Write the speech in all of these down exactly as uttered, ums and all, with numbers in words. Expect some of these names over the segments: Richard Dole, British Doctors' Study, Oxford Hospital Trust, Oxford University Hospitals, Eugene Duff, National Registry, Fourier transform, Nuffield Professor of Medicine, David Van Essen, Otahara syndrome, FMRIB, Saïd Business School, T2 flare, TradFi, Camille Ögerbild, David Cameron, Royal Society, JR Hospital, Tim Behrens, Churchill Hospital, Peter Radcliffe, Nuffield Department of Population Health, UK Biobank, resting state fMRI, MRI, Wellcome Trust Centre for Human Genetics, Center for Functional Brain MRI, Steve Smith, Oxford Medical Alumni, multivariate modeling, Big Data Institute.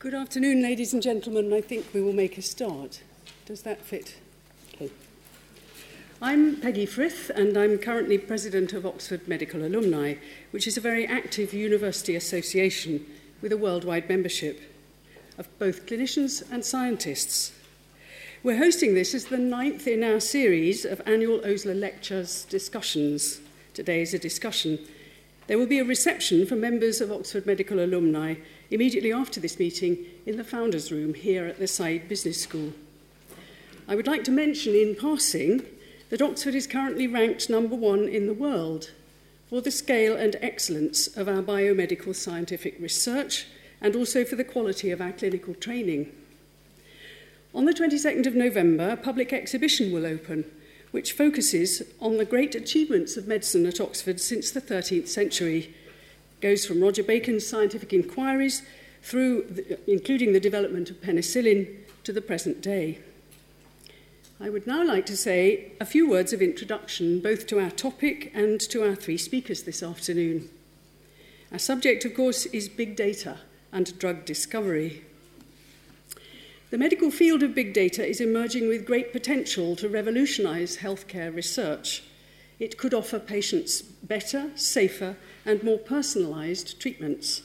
Good afternoon, ladies and gentlemen. I think we will make a start. Does that fit? Okay. I'm Peggy Frith, and I'm currently president of Oxford Medical Alumni, which is a very active university association with a worldwide membership of both clinicians and scientists. We're hosting this as the ninth in our series of annual Osler Lectures discussions. Today is a discussion. There will be a reception for members of Oxford Medical Alumni immediately after this meeting in the Founders' Room here at the Saïd Business School. I would like to mention in passing that Oxford is currently ranked number one in the world for the scale and excellence of our biomedical scientific research and also for the quality of our clinical training. On the twenty-second of November, a public exhibition will open, which focuses on the great achievements of medicine at Oxford since the thirteenth century. It goes from Roger Bacon's scientific inquiries, through the, including the development of penicillin, to the present day. I would now like to say a few words of introduction, both to our topic and to our three speakers this afternoon. Our subject, of course, is big data and drug discovery. The medical field of big data is emerging with great potential to revolutionise healthcare research. It could offer patients better, safer, and more personalised treatments.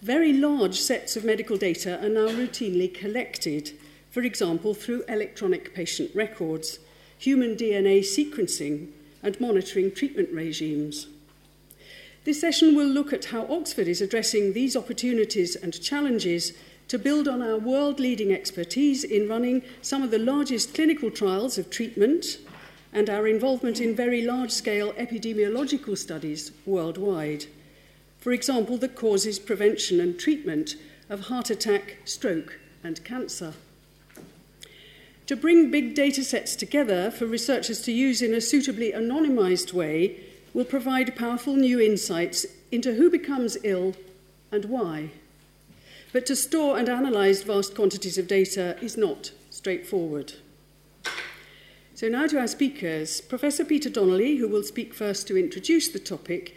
Very large sets of medical data are now routinely collected, for example, through electronic patient records, human D N A sequencing, and monitoring treatment regimes. This session will look at how Oxford is addressing these opportunities and challenges to build on our world-leading expertise in running some of the largest clinical trials of treatment and our involvement in very large-scale epidemiological studies worldwide. For example, the causes, prevention and treatment of heart attack, stroke and cancer. To bring big data sets together for researchers to use in a suitably anonymised way will provide powerful new insights into who becomes ill and why. But to store and analyse vast quantities of data is not straightforward. So now to our speakers. Professor Peter Donnelly, who will speak first to introduce the topic,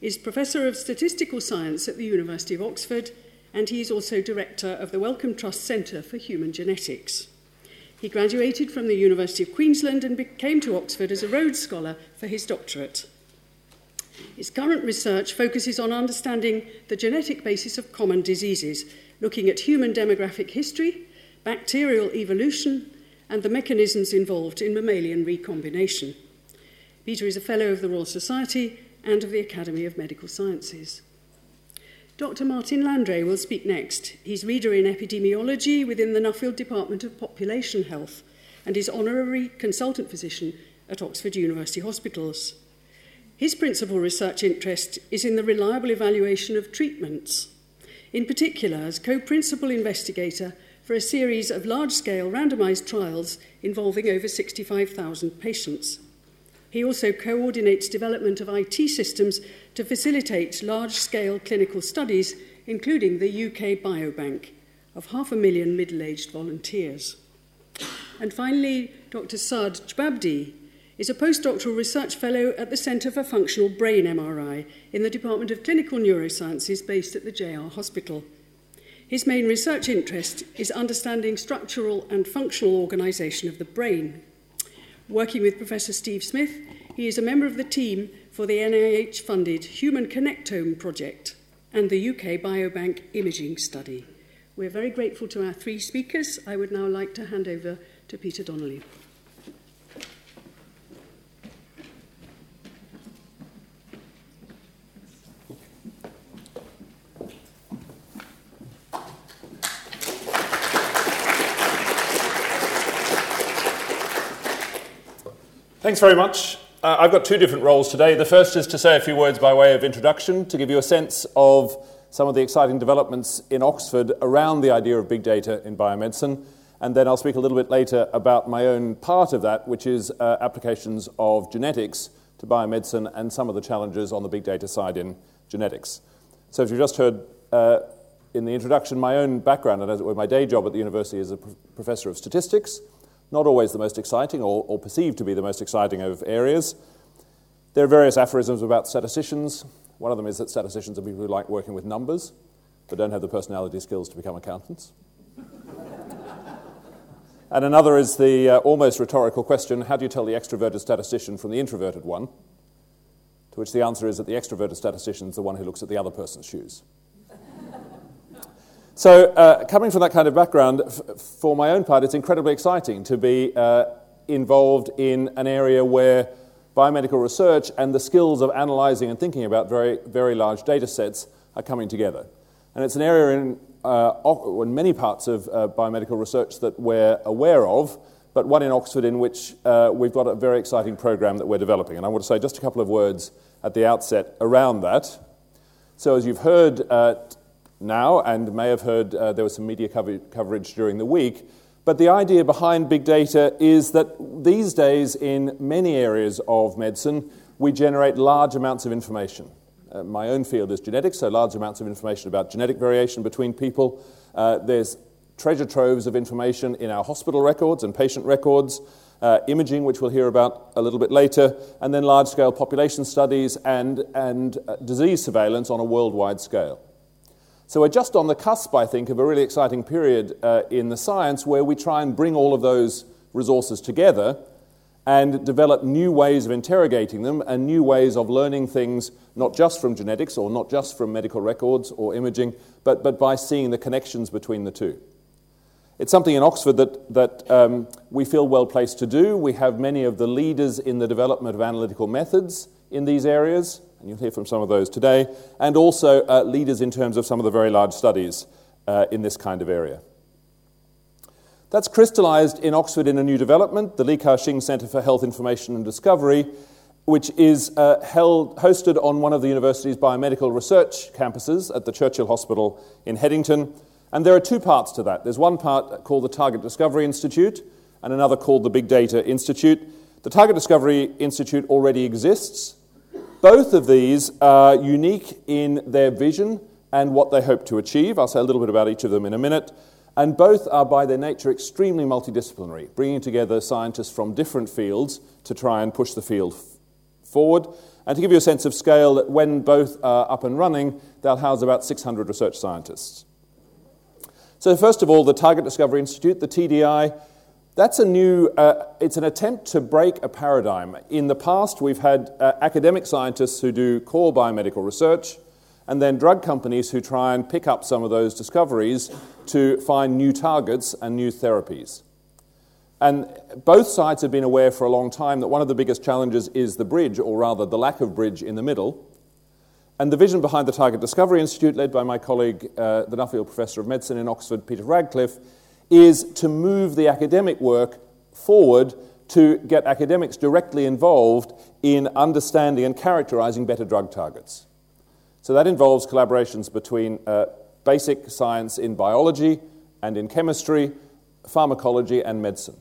is Professor of Statistical Science at the University of Oxford, and he is also Director of the Wellcome Trust Centre for Human Genetics. He graduated from the University of Queensland and came to Oxford as a Rhodes Scholar for his doctorate. His current research focuses on understanding the genetic basis of common diseases, looking at human demographic history, bacterial evolution, and the mechanisms involved in mammalian recombination. Peter is a Fellow of the Royal Society and of the Academy of Medical Sciences. Doctor Martin Landray will speak next. He's Reader in Epidemiology within the Nuffield Department of Population Health and is Honorary Consultant Physician at Oxford University Hospitals. His principal research interest is in the reliable evaluation of treatments, in particular as co-principal investigator for a series of large-scale randomised trials involving over sixty-five thousand patients. He also coordinates development of I T systems to facilitate large-scale clinical studies, including the U K Biobank, of half a million middle-aged volunteers. And finally, Doctor Saad Jbabdi is a postdoctoral research fellow at the Center for Functional Brain M R I in the Department of Clinical Neurosciences based at the J R Hospital. His main research interest is understanding structural and functional organisation of the brain. Working with Professor Steve Smith, he is a member of the team for the N I H-funded Human Connectome Project and the U K Biobank imaging study. We're very grateful to our three speakers. I would now like to hand over to Peter Donnelly. Thanks very much. Uh, I've got two different roles today. The first is to say a few words by way of introduction to give you a sense of some of the exciting developments in Oxford around the idea of big data in biomedicine. And then I'll speak a little bit later about my own part of that, which is uh, applications of genetics to biomedicine and some of the challenges on the big data side in genetics. So if you've just heard uh, in the introduction my own background, and as it were, my day job at the university is a pr- professor of statistics. Not always the most exciting, or, or perceived to be the most exciting of areas. There are various aphorisms about statisticians. One of them is that statisticians are people who like working with numbers. but don't have the personality skills to become accountants. And another is the uh, almost rhetorical question, how do you tell the extroverted statistician from the introverted one? To which the answer is that the extroverted statistician is the one who looks at the other person's shoes. So uh, coming from that kind of background, f- for my own part, it's incredibly exciting to be uh, involved in an area where biomedical research and the skills of analysing and thinking about very, very large data sets are coming together. And it's an area in, uh, in many parts of uh, biomedical research that we're aware of, but one in Oxford in which uh, we've got a very exciting program that we're developing. And I want to say just a couple of words at the outset around that. So as you've heard uh, now, and may have heard uh, there was some media cover- coverage during the week, but the idea behind big data is that these days in many areas of medicine, we generate large amounts of information. Uh, my own field is genetics, so large amounts of information about genetic variation between people. Uh, there's treasure troves of information in our hospital records and patient records, uh, imaging, which we'll hear about a little bit later, and then large-scale population studies and, and uh, disease surveillance on a worldwide scale. So we're just on the cusp, I think, of a really exciting period uh, in the science where we try and bring all of those resources together and develop new ways of interrogating them and new ways of learning things, not just from genetics or not just from medical records or imaging, but, but by seeing the connections between the two. It's something in Oxford that, that um, we feel well-placed to do. We have many of the leaders in the development of analytical methods in these areas, and you'll hear from some of those today, and also uh, leaders in terms of some of the very large studies uh, in this kind of area. That's crystallised in Oxford in a new development, the Li Ka-Shing Center for Health Information and Discovery, which is uh, held, hosted on one of the university's biomedical research campuses at the Churchill Hospital in Headington. And there are two parts to that. There's one part called the Target Discovery Institute and another called the Big Data Institute. The Target Discovery Institute already exists. Both of these are unique in their vision and what they hope to achieve. I'll say a little bit about each of them in a minute. And both are by their nature extremely multidisciplinary, bringing together scientists from different fields to try and push the field f- forward. And to give you a sense of scale, that when both are up and running, they'll house about six hundred research scientists. So first of all, the Target Discovery Institute, the T D I, that's a new, uh, it's an attempt to break a paradigm. In the past, we've had uh, academic scientists who do core biomedical research, and then drug companies who try and pick up some of those discoveries to find new targets and new therapies. And both sides have been aware for a long time that one of the biggest challenges is the bridge, or rather the lack of bridge in the middle. And the vision behind the Target Discovery Institute, led by my colleague, uh, the Nuffield Professor of Medicine in Oxford, Peter Radcliffe, is to move the academic work forward to get academics directly involved in understanding and characterising better drug targets. So that involves collaborations between uh, basic science in biology and in chemistry, pharmacology and medicine.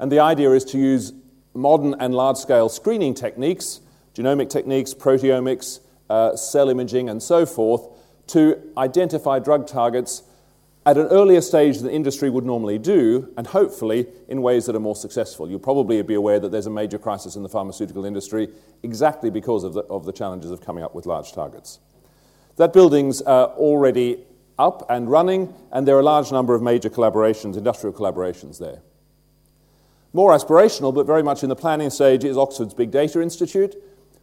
And the idea is to use modern and large-scale screening techniques, genomic techniques, proteomics, Uh, cell imaging and so forth, to identify drug targets at an earlier stage than industry would normally do, and hopefully in ways that are more successful. You'll probably be aware that there's a major crisis in the pharmaceutical industry exactly because of the, of the challenges of coming up with large targets. That building's uh, already up and running, and there are a large number of major collaborations, industrial collaborations there. More aspirational, but very much in the planning stage, is Oxford's Big Data Institute.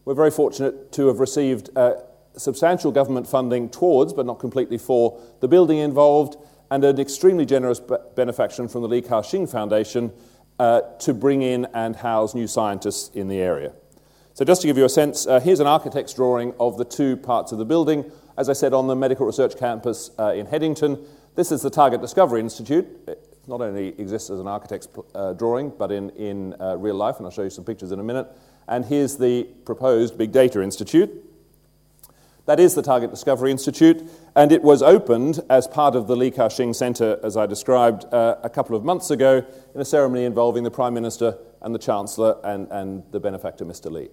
We're very fortunate to have received uh, substantial government funding towards, but not completely for, the building involved, and an extremely generous b- benefaction from the Li Ka-Shing Foundation uh, to bring in and house new scientists in the area. So just to give you a sense, uh, here's an architect's drawing of the two parts of the building. As I said, on the medical research campus uh, in Headington, this is the Target Discovery Institute. It not only exists as an architect's uh, drawing, but in, in uh, real life, and I'll show you some pictures in a minute. And here's the proposed Big Data Institute. That is the Target Discovery Institute, and it was opened as part of the Li Ka-Shing Centre, as I described, uh, a couple of months ago in a ceremony involving the Prime Minister and the Chancellor and, and the benefactor, Mister Lee.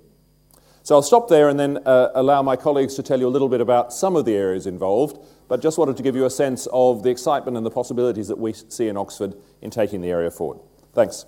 So I'll stop there and then uh, allow my colleagues to tell you a little bit about some of the areas involved, but just wanted to give you a sense of the excitement and the possibilities that we see in Oxford in taking the area forward. Thanks.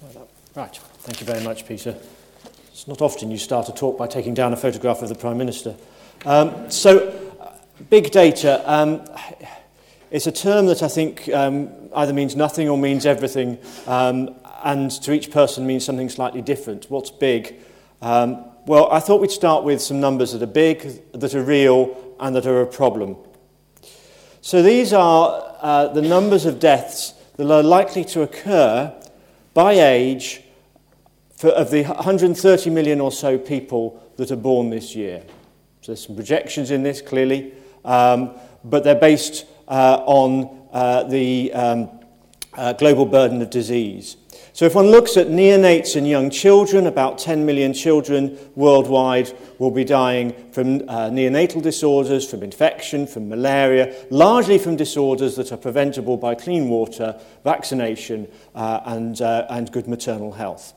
Try that. Right. Thank you very much, Peter. It's not often you start a talk by taking down a photograph of the Prime Minister. Um, so, uh, big data. Um, it's a term that I think um, either means nothing or means everything, um, and to each person means something slightly different. What's big? Um, well, I thought we'd start with some numbers that are big, that are real, and that are a problem. So these are uh, the numbers of deaths that are likely to occur by age for, of the one hundred thirty million or so people that are born this year. So there's some projections in this, clearly, um, but they're based uh, on uh, the um, uh, global burden of disease. So if one looks at neonates and young children, about ten million children worldwide will be dying from uh, neonatal disorders, from infection, from malaria, largely from disorders that are preventable by clean water, vaccination, uh, and, uh, and good maternal health.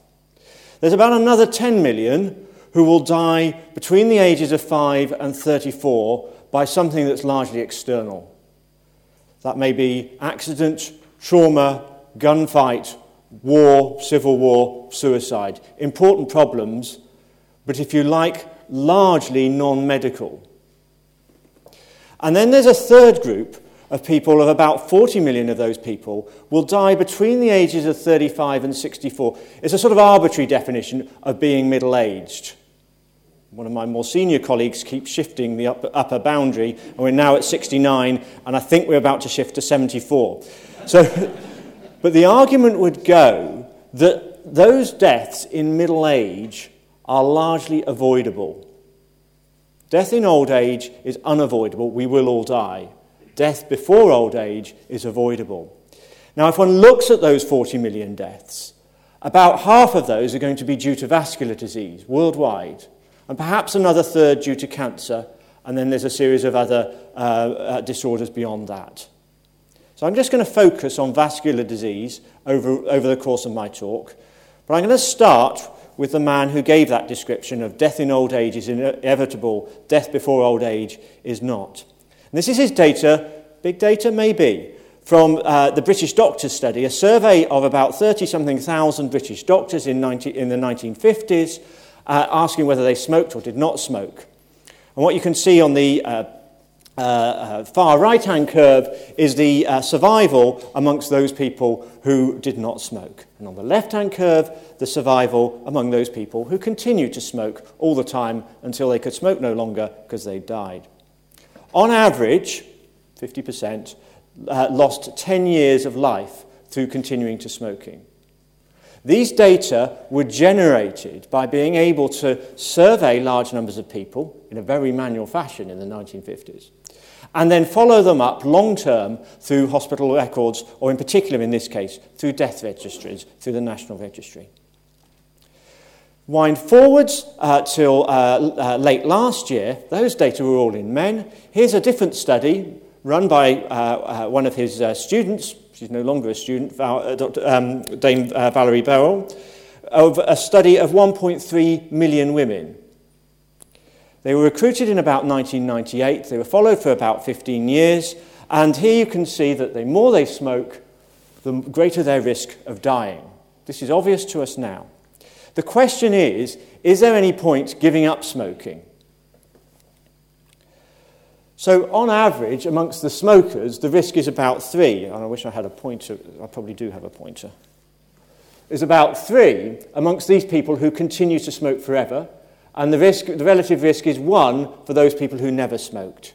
There's about another ten million who will die between the ages of five and thirty-four by something that's largely external. That may be accident, trauma, gunfight, war, civil war, suicide. Important problems, but if you like, largely non-medical. And then there's a third group of people, of about forty million of those people, will die between the ages of thirty-five and sixty-four. It's a sort of arbitrary definition of being middle-aged. One of my more senior colleagues keeps shifting the upper, upper boundary, and we're now at sixty-nine, and I think we're about to shift to seventy-four. So... But the argument would go that those deaths in middle age are largely avoidable. Death in old age is unavoidable. We will all die. Death before old age is avoidable. Now, if one looks at those forty million deaths, about half of those are going to be due to vascular disease worldwide, and perhaps another third due to cancer, and then there's a series of other uh, uh, disorders beyond that. So I'm just going to focus on vascular disease over, over the course of my talk, but I'm going to start with the man who gave that description of death in old age is inevitable, death before old age is not. And this is his data, big data maybe, from uh, the British Doctors Study, a survey of about thirty-something thousand British doctors in, nineteen, in the nineteen fifties, uh, asking whether they smoked or did not smoke. And what you can see on the uh, Uh, uh, far right-hand curve is the uh, survival amongst those people who did not smoke. And on the left-hand curve, the survival among those people who continued to smoke all the time until they could smoke no longer because they died. On average, fifty percent uh, lost ten years of life through continuing to smoking. These data were generated by being able to survey large numbers of people in a very manual fashion in the nineteen fifties. And then follow them up long-term through hospital records, or in particular in this case, through death registries, through the National Registry. Wind forwards uh, till uh, uh, late last year, those data were all in men. Here's a different study run by uh, uh, one of his uh, students, she's no longer a student, Dame Valerie Beryl, of a study of one point three million women. They were recruited in about nineteen ninety-eight. They were followed for about fifteen years. And here you can see that the more they smoke, the greater their risk of dying. This is obvious to us now. The question is, is there any point giving up smoking? So on average, amongst the smokers, the risk is about three. And I wish I had a pointer. I probably do have a pointer. It's about three amongst these people who continue to smoke forever. And the risk, the relative risk is one for those people who never smoked.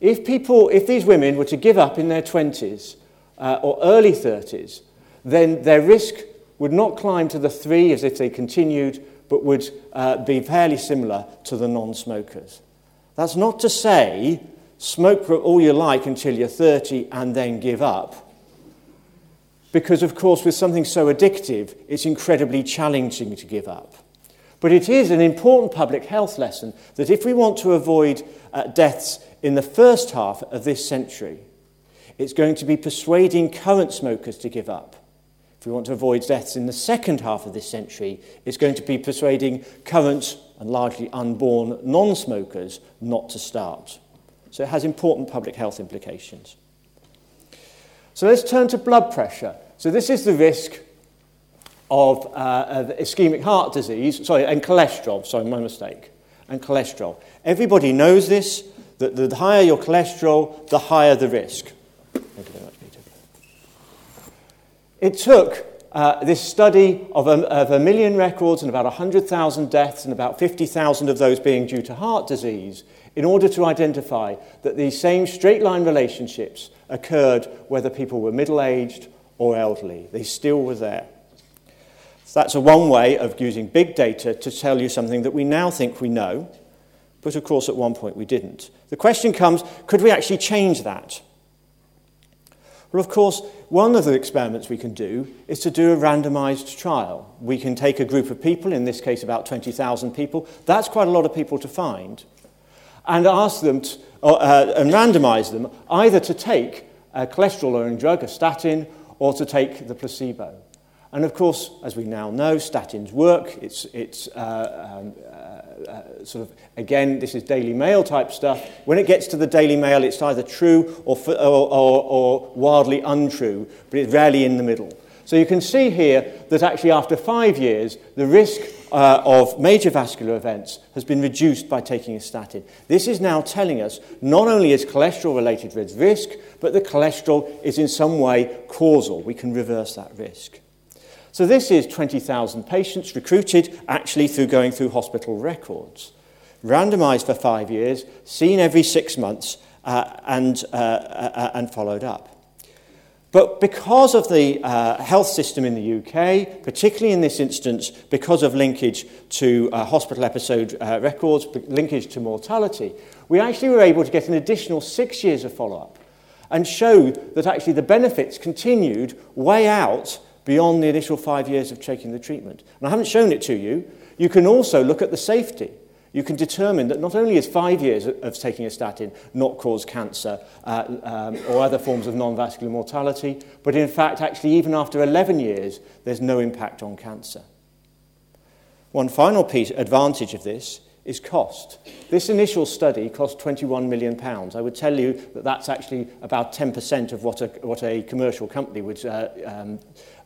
If people, if these women were to give up in their twenties uh, or early thirties, then their risk would not climb to the three as if they continued, but would uh, be fairly similar to the non-smokers. That's not to say smoke all you like until you're thirty and then give up. Because, of course, with something so addictive, it's incredibly challenging to give up. But it is an important public health lesson that if we want to avoid uh, deaths in the first half of this century, it's going to be persuading current smokers to give up. If we want to avoid deaths in the second half of this century, it's going to be persuading current and largely unborn non-smokers not to start. So it has important public health implications. So let's turn to blood pressure. So this is the risk of, uh, of ischemic heart disease, sorry, and cholesterol, sorry, my mistake, and cholesterol. Everybody knows this, that the higher your cholesterol, the higher the risk. Thank you very much, Peter. It took uh, this study of a, of a million records and about one hundred thousand deaths and about fifty thousand of those being due to heart disease in order to identify that these same straight-line relationships occurred whether people were middle-aged or elderly. They still were there. So that's a one way of using big data to tell you something that we now think we know, but of course at one point we didn't. The question comes, could we actually change that? Well, of course, one of the experiments we can do is to do a randomized trial. We can take a group of people, in this case about twenty thousand people, that's quite a lot of people to find, and ask them to, uh, and randomize them either to take a cholesterol-lowering drug, a statin, or to take the placebo. And of course, as we now know, statins work. It's, it's uh, um, uh, uh, sort of, again, this is Daily Mail type stuff. When it gets to the Daily Mail, it's either true or, or, or, or wildly untrue, but it's rarely in the middle. So you can see here that actually after five years, the risk uh, of major vascular events has been reduced by taking a statin. This is now telling us not only is cholesterol-related risk, but the cholesterol is in some way causal. We can reverse that risk. So this is twenty thousand patients recruited actually through going through hospital records, randomized for five years, seen every six months, uh, and, uh, uh, and followed up. But because of the uh, health system in the U K, particularly in this instance, because of linkage to uh, hospital episode uh, records, linkage to mortality, we actually were able to get an additional six years of follow-up and show that actually the benefits continued way out beyond the initial five years of taking the treatment. And I haven't shown it to you. You can also look at the safety. You can determine that not only is five years of taking a statin not cause cancer uh, um, or other forms of non-vascular mortality, but in fact, actually, even after eleven years, there's no impact on cancer. One final piece, advantage of this is cost. This initial study cost twenty-one million pounds. I would tell you that that's actually about ten percent of what a, what a commercial company would uh, um,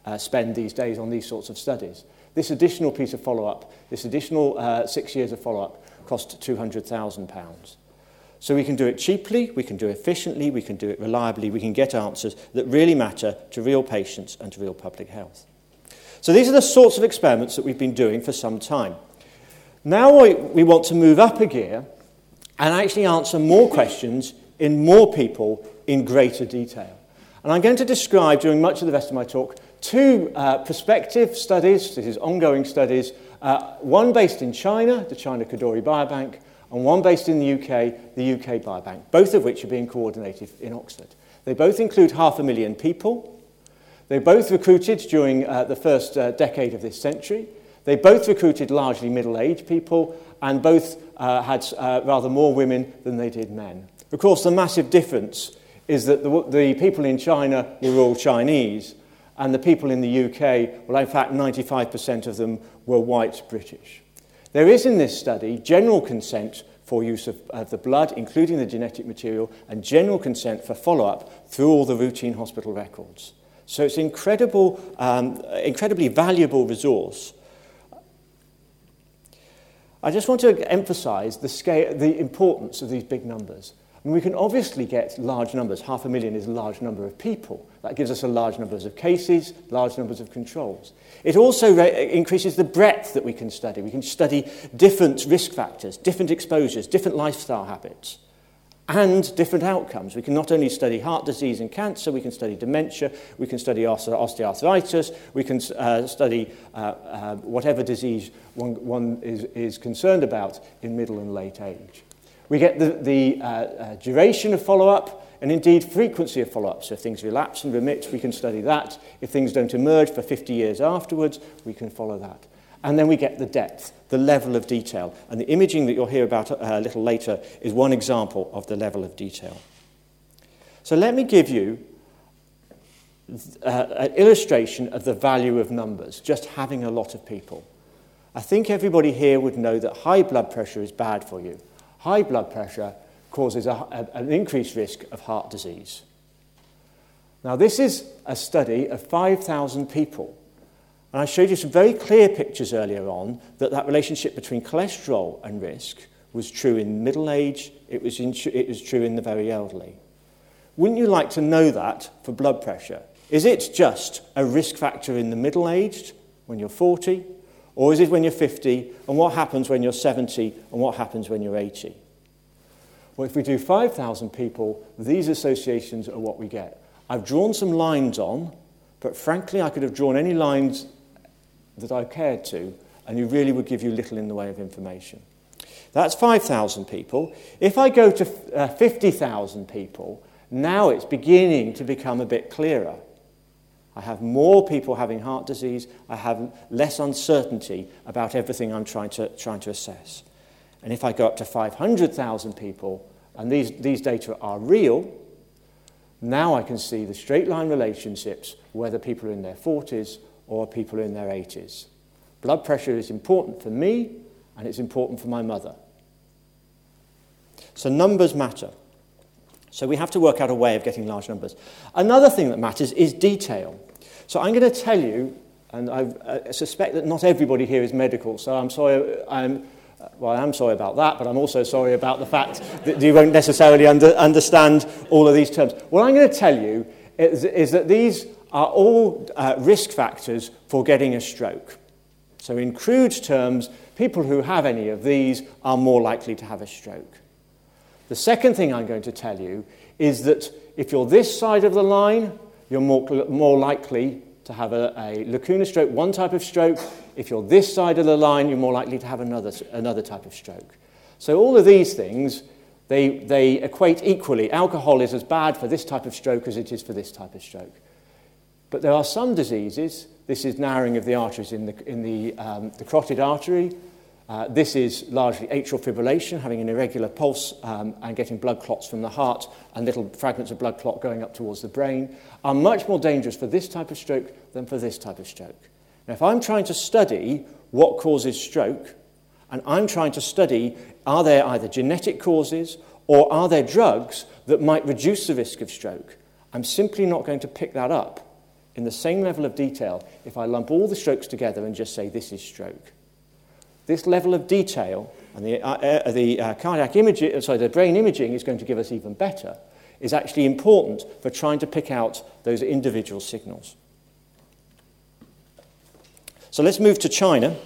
uh, spend these days on these sorts of studies. This additional piece of follow-up, this additional uh, six years of follow-up, cost two hundred thousand pounds. So we can do it cheaply, we can do it efficiently, we can do it reliably, we can get answers that really matter to real patients and to real public health. So these are the sorts of experiments that we've been doing for some time. Now we, we want to move up a gear and actually answer more questions in more people in greater detail. And I'm going to describe, during much of the rest of my talk, Two uh, prospective studies, this is ongoing studies, uh, one based in China, the China Kadori Biobank, and one based in the U K, the U K Biobank, both of which are being coordinated in Oxford. They both include half a million people. They both recruited during uh, the first uh, decade of this century. They both recruited largely middle-aged people, and both uh, had uh, rather more women than they did men. Of course, the massive difference is that the, the people in China were all Chinese, and the people in the U K, well, in fact, ninety-five percent of them were white British. There is in this study general consent for use of, of the blood, including the genetic material, and general consent for follow-up through all the routine hospital records. So it's an incredible, um, incredibly valuable resource. I just want to emphasize the scale, the importance of these big numbers. And we can obviously get large numbers. Half a million is a large number of people. That gives us a large numbers of cases, large numbers of controls. It also re- increases the breadth that we can study. We can study different risk factors, different exposures, different lifestyle habits, and different outcomes. We can not only study heart disease and cancer, we can study dementia, we can study osteoarthritis, we can uh, study uh, uh, whatever disease one, one is, is concerned about in middle and late age. We get the, the uh, uh, duration of follow-up and, indeed, frequency of follow-up. So if things relapse and remit, we can study that. If things don't emerge for fifty years afterwards, we can follow that. And then we get the depth, the level of detail. And the imaging that you'll hear about a little later is one example of the level of detail. So let me give you uh, an illustration of the value of numbers, just having a lot of people. I think everybody here would know that high blood pressure is bad for you. High blood pressure causes a, a, an increased risk of heart disease. Now, this is a study of five thousand people, And I showed you some very clear pictures earlier on that that relationship between cholesterol and risk was true in middle age, it was, in, it was true in the very elderly. Wouldn't you like to know that for blood pressure? Is it just a risk factor in the middle aged when you're forty? Or is it when you're fifty? And what happens when you're seventy? And what happens when you're eighty? Well, if we do five thousand people, these associations are what we get. I've drawn some lines on, but frankly, I could have drawn any lines that I cared to, and it really would give you little in the way of information. That's five thousand people. If I go to uh, fifty thousand people, now it's beginning to become a bit clearer. I have more people having heart disease. I have less uncertainty about everything I'm trying to, trying to assess. And if I go up to five hundred thousand people, and these, these data are real, now I can see the straight line relationships, whether people are in their forties or people are in their eighties. Blood pressure is important for me, and it's important for my mother. So numbers matter. So we have to work out a way of getting large numbers. Another thing that matters is detail. So I'm going to tell you, and I've, I suspect that not everybody here is medical, so I'm sorry, I'm, well, I am sorry about that, but I'm also sorry about the fact that you won't necessarily under, understand all of these terms. What I'm going to tell you is, is that these are all uh, risk factors for getting a stroke. So in crude terms, people who have any of these are more likely to have a stroke. The second thing I'm going to tell you is that if you're this side of the line, you're more, more likely to have a, a lacunar stroke, one type of stroke. If you're this side of the line, you're more likely to have another, another type of stroke. So all of these things, they, they equate equally. Alcohol is as bad for this type of stroke as it is for this type of stroke. But there are some diseases, this is narrowing of the arteries in the, in the, um, the carotid artery. Uh, this is largely atrial fibrillation, having an irregular pulse um, and getting blood clots from the heart and little fragments of blood clot going up towards the brain, are much more dangerous for this type of stroke than for this type of stroke. Now, if I'm trying to study what causes stroke, and I'm trying to study are there either genetic causes or are there drugs that might reduce the risk of stroke, I'm simply not going to pick that up in the same level of detail if I lump all the strokes together and just say this is stroke. This level of detail, and the, uh, uh, the uh, cardiac imaging, sorry, the brain imaging is going to give us even better, is actually important for trying to pick out those individual signals. So let's move to China,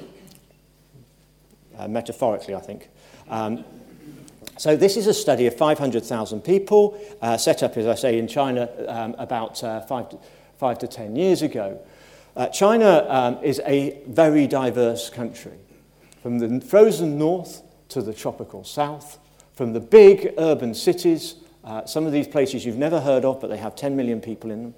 uh, metaphorically, I think. Um, so this is a study of five hundred thousand people, uh, set up, as I say, in China um, about uh, five, to, five to ten years ago. Uh, China um, is a very diverse country. From the frozen north to the tropical south, from the big urban cities, uh, some of these places you've never heard of, but they have ten million people in them,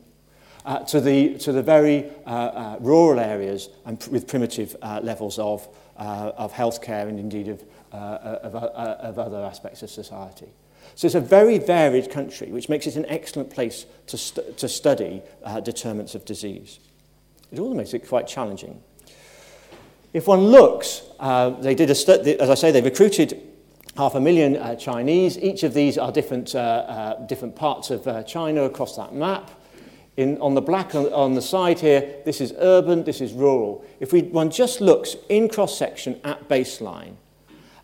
uh, to the to the very uh, uh, rural areas and pr- with primitive uh, levels of uh, of healthcare and indeed of uh, of, uh, of other aspects of society. So it's a very varied country, which makes it an excellent place to st- to study uh, determinants of disease. It also makes it quite challenging. If one looks, uh, they did a stu- as I say, they recruited half a million uh, Chinese. Each of these are different uh, uh, different parts of uh, China across that map. In, on the black on, on the side here, this is urban, this is rural. If we, one just looks in cross-section at baseline,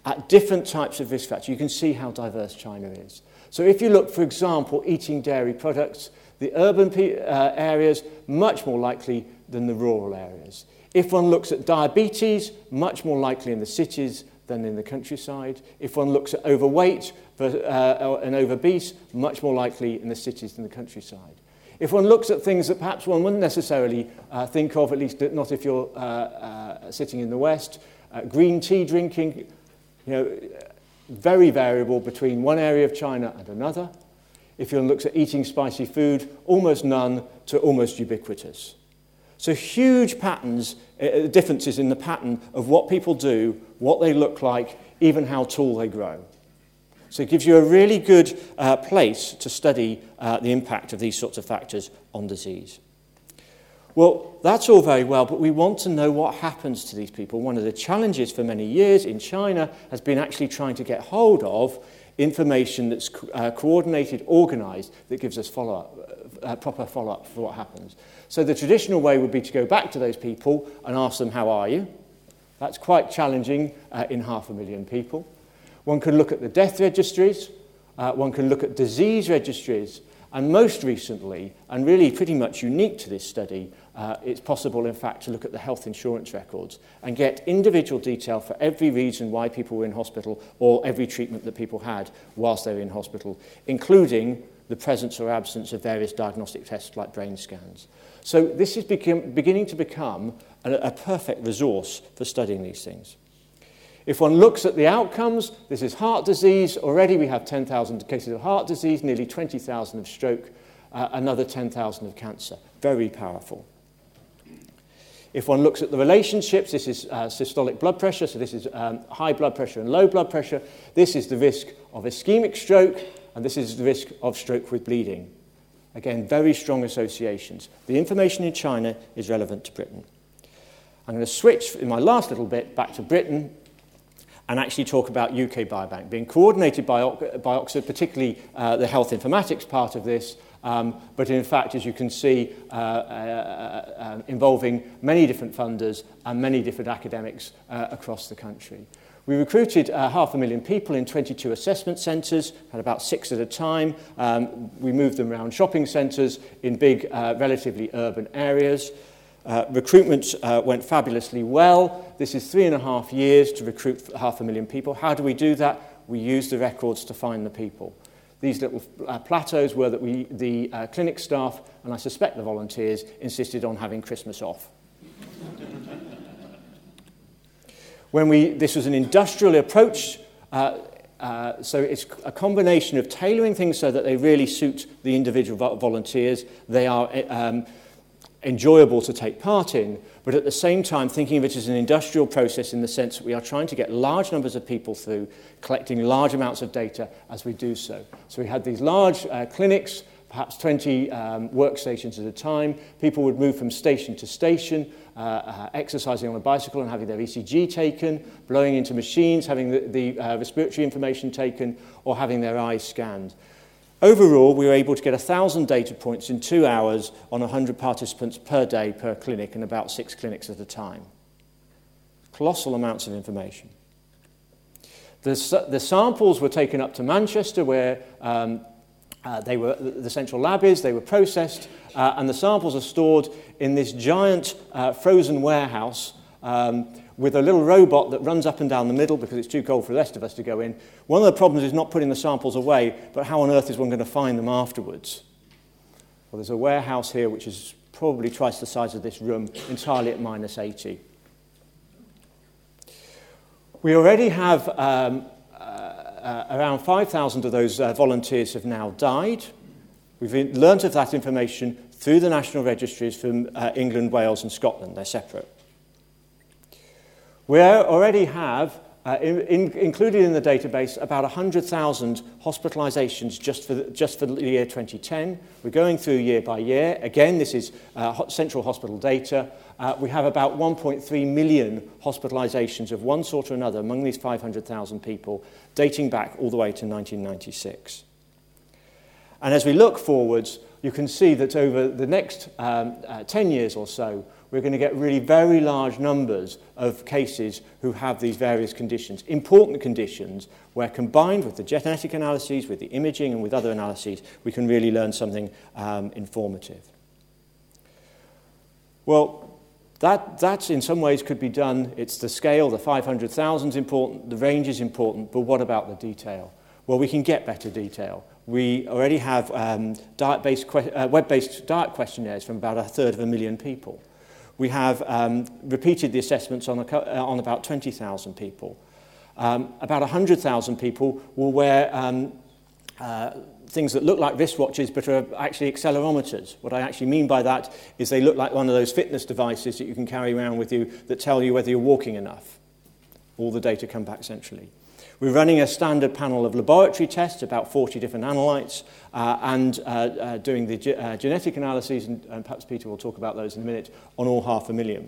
at different types of risk factors, you can see how diverse China is. So if you look, for example, eating dairy products, the urban pe- uh, areas much more likely than the rural areas. If one looks at diabetes, much more likely in the cities than in the countryside. If one looks at overweight uh, and obese, much more likely in the cities than the countryside. If one looks at things that perhaps one wouldn't necessarily uh, think of, at least not if you're uh, uh, sitting in the West, uh, green tea drinking, you know, very variable between one area of China and another. If one looks at eating spicy food, almost none to almost ubiquitous. So huge patterns, uh, differences in the pattern of what people do, what they look like, even how tall they grow. So it gives you a really good uh, place to study uh, the impact of these sorts of factors on disease. Well, that's all very well, but we want to know what happens to these people. One of the challenges for many years in China has been actually trying to get hold of information that's co- uh, coordinated, organized, that gives us follow-up, uh, proper follow-up for what happens. So the traditional way would be to go back to those people and ask them, how are you? That's quite challenging uh, in half a million people. One can look at the death registries. Uh, one can look at disease registries. And most recently, and really pretty much unique to this study, uh, it's possible, in fact, to look at the health insurance records and get individual detail for every reason why people were in hospital or every treatment that people had whilst they were in hospital, including the presence or absence of various diagnostic tests like brain scans. So this is become, beginning to become a, a perfect resource for studying these things. If one looks at the outcomes, this is heart disease. Already we have ten thousand cases of heart disease, nearly twenty thousand of stroke, uh, another ten thousand of cancer. Very powerful. If one looks at the relationships, this is uh, systolic blood pressure, so this is um, high blood pressure and low blood pressure. This is the risk of ischemic stroke, and this is the risk of stroke with bleeding. Again, very strong associations. The information in China is relevant to Britain. I'm going to switch in my last little bit back to Britain, and actually talk about U K Biobank, being coordinated by, by Oxford, particularly uh, the health informatics part of this, um, but in fact, as you can see, uh, uh, uh, involving many different funders and many different academics uh, across the country. We recruited uh, half a million people in twenty-two assessment centres, had about six at a time. Um, we moved them around shopping centres in big, uh, relatively urban areas. Uh, recruitment uh, went fabulously well. This is three and a half years to recruit half a million people. How do we do that? We use the records to find the people. These little uh, plateaus were that we, the uh, clinic staff, and I suspect the volunteers, insisted on having Christmas off. When we, this was an industrial approach, uh, Uh, so it's a combination of tailoring things so that they really suit the individual vo- volunteers. They are um, enjoyable to take part in, but at the same time thinking of it as an industrial process in the sense that we are trying to get large numbers of people through, collecting large amounts of data as we do so. So we had these large uh, clinics, perhaps twenty um, workstations at a time. People would move from station to station, uh, uh, exercising on a bicycle and having their E C G taken, blowing into machines, having the, the uh, respiratory information taken, or having their eyes scanned. Overall, we were able to get one thousand data points in two hours on one hundred participants per day per clinic and about six clinics at a time. Colossal amounts of information. The, the samples were taken up to Manchester where um, Uh, they were, the central lab is, they were processed, uh, and the samples are stored in this giant uh, frozen warehouse um, with a little robot that runs up and down the middle because it's too cold for the rest of us to go in. One of the problems is not putting the samples away, but how on earth is one going to find them afterwards? Well, there's a warehouse here which is probably twice the size of this room, entirely at minus eighty. We already have... Um, Uh, around five thousand of those uh, volunteers have now died. We've learnt of that information through the national registries from uh, England, Wales and Scotland. They're separate. We already have, uh, in, in, included in the database, about one hundred thousand hospitalisations just for, the, just for the year twenty ten. We're going through year by year. Again, this is uh, central hospital data. Uh, we have about one point three million hospitalisations of one sort or another among these five hundred thousand people, dating back all the way to nineteen ninety-six. And as we look forwards, you can see that over the next um, uh, ten years or so, we're going to get really very large numbers of cases who have these various conditions, important conditions, where combined with the genetic analyses, with the imaging and with other analyses, we can really learn something um, informative. Well, That, that, in some ways, could be done. It's the scale, the five hundred thousand is important, the range is important, but what about the detail? Well, we can get better detail. We already have um, diet-based que- uh, web-based diet questionnaires from about a third of a million people. We have um, repeated the assessments on, a co- uh, on about twenty thousand people. Um, about one hundred thousand people will wear um, uh, things that look like wristwatches but are actually accelerometers. What I actually mean by that is they look like one of those fitness devices that you can carry around with you that tell you whether you're walking enough. All the data come back centrally. We're running a standard panel of laboratory tests, about forty different analytes, uh, and uh, uh, doing the ge- uh, genetic analyses, and, and perhaps Peter will talk about those in a minute, on all half a million.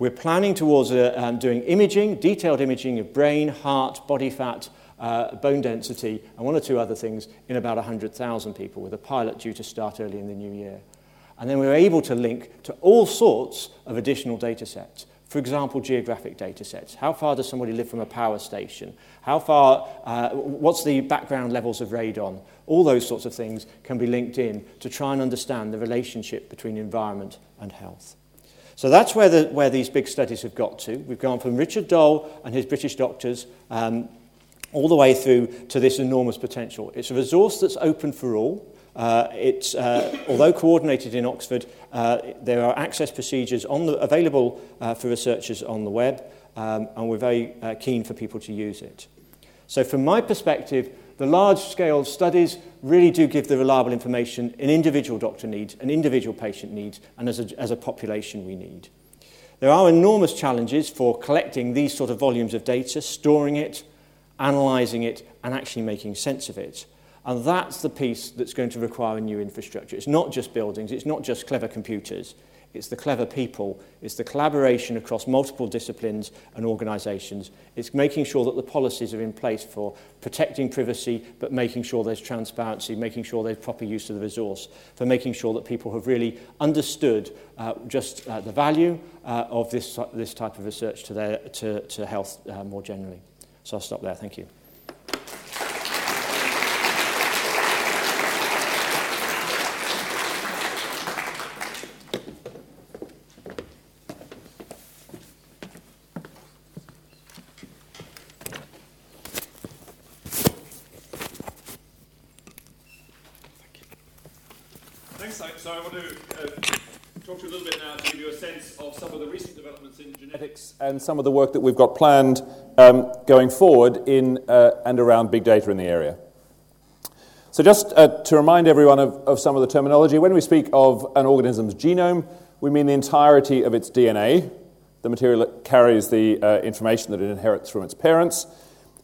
We're planning towards uh, um, doing imaging, detailed imaging of brain, heart, body fat, uh, bone density, and one or two other things in about one hundred thousand people, with a pilot due to start early in the new year. And then we were able to link to all sorts of additional data sets. For example, geographic data sets. How far does somebody live from a power station? How far, uh, what's the background levels of radon? All those sorts of things can be linked in to try and understand the relationship between environment and health. So that's where, the, where these big studies have got to. We've gone from Richard Dole and his British doctors um, all the way through to this enormous potential. It's a resource that's open for all. Uh, it's, uh, although coordinated in Oxford, uh, there are access procedures on the, available uh, for researchers on the web, um, and we're very uh, keen for people to use it. So from my perspective, the large-scale studies really do give the reliable information an individual doctor needs, an individual patient needs, and as a, as a population we need. There are enormous challenges for collecting these sort of volumes of data, storing it, analysing it, and actually making sense of it. And that's the piece that's going to require a new infrastructure. It's not just buildings, it's not just clever computers, it's the clever people, it's the collaboration across multiple disciplines and organisations, it's making sure that the policies are in place for protecting privacy, but making sure there's transparency, making sure there's proper use of the resource, for making sure that people have really understood uh, just uh, the value uh, of this, this type of research to, their, to, to health uh, more generally. So I'll stop there, thank you. So I want to uh, talk to you a little bit now to give you a sense of some of the recent developments in genetics and some of the work that we've got planned um, going forward in uh, and around big data in the area. So just uh, to remind everyone of, of some of the terminology, when we speak of an organism's genome, we mean the entirety of its D N A, the material that carries the uh, information that it inherits from its parents.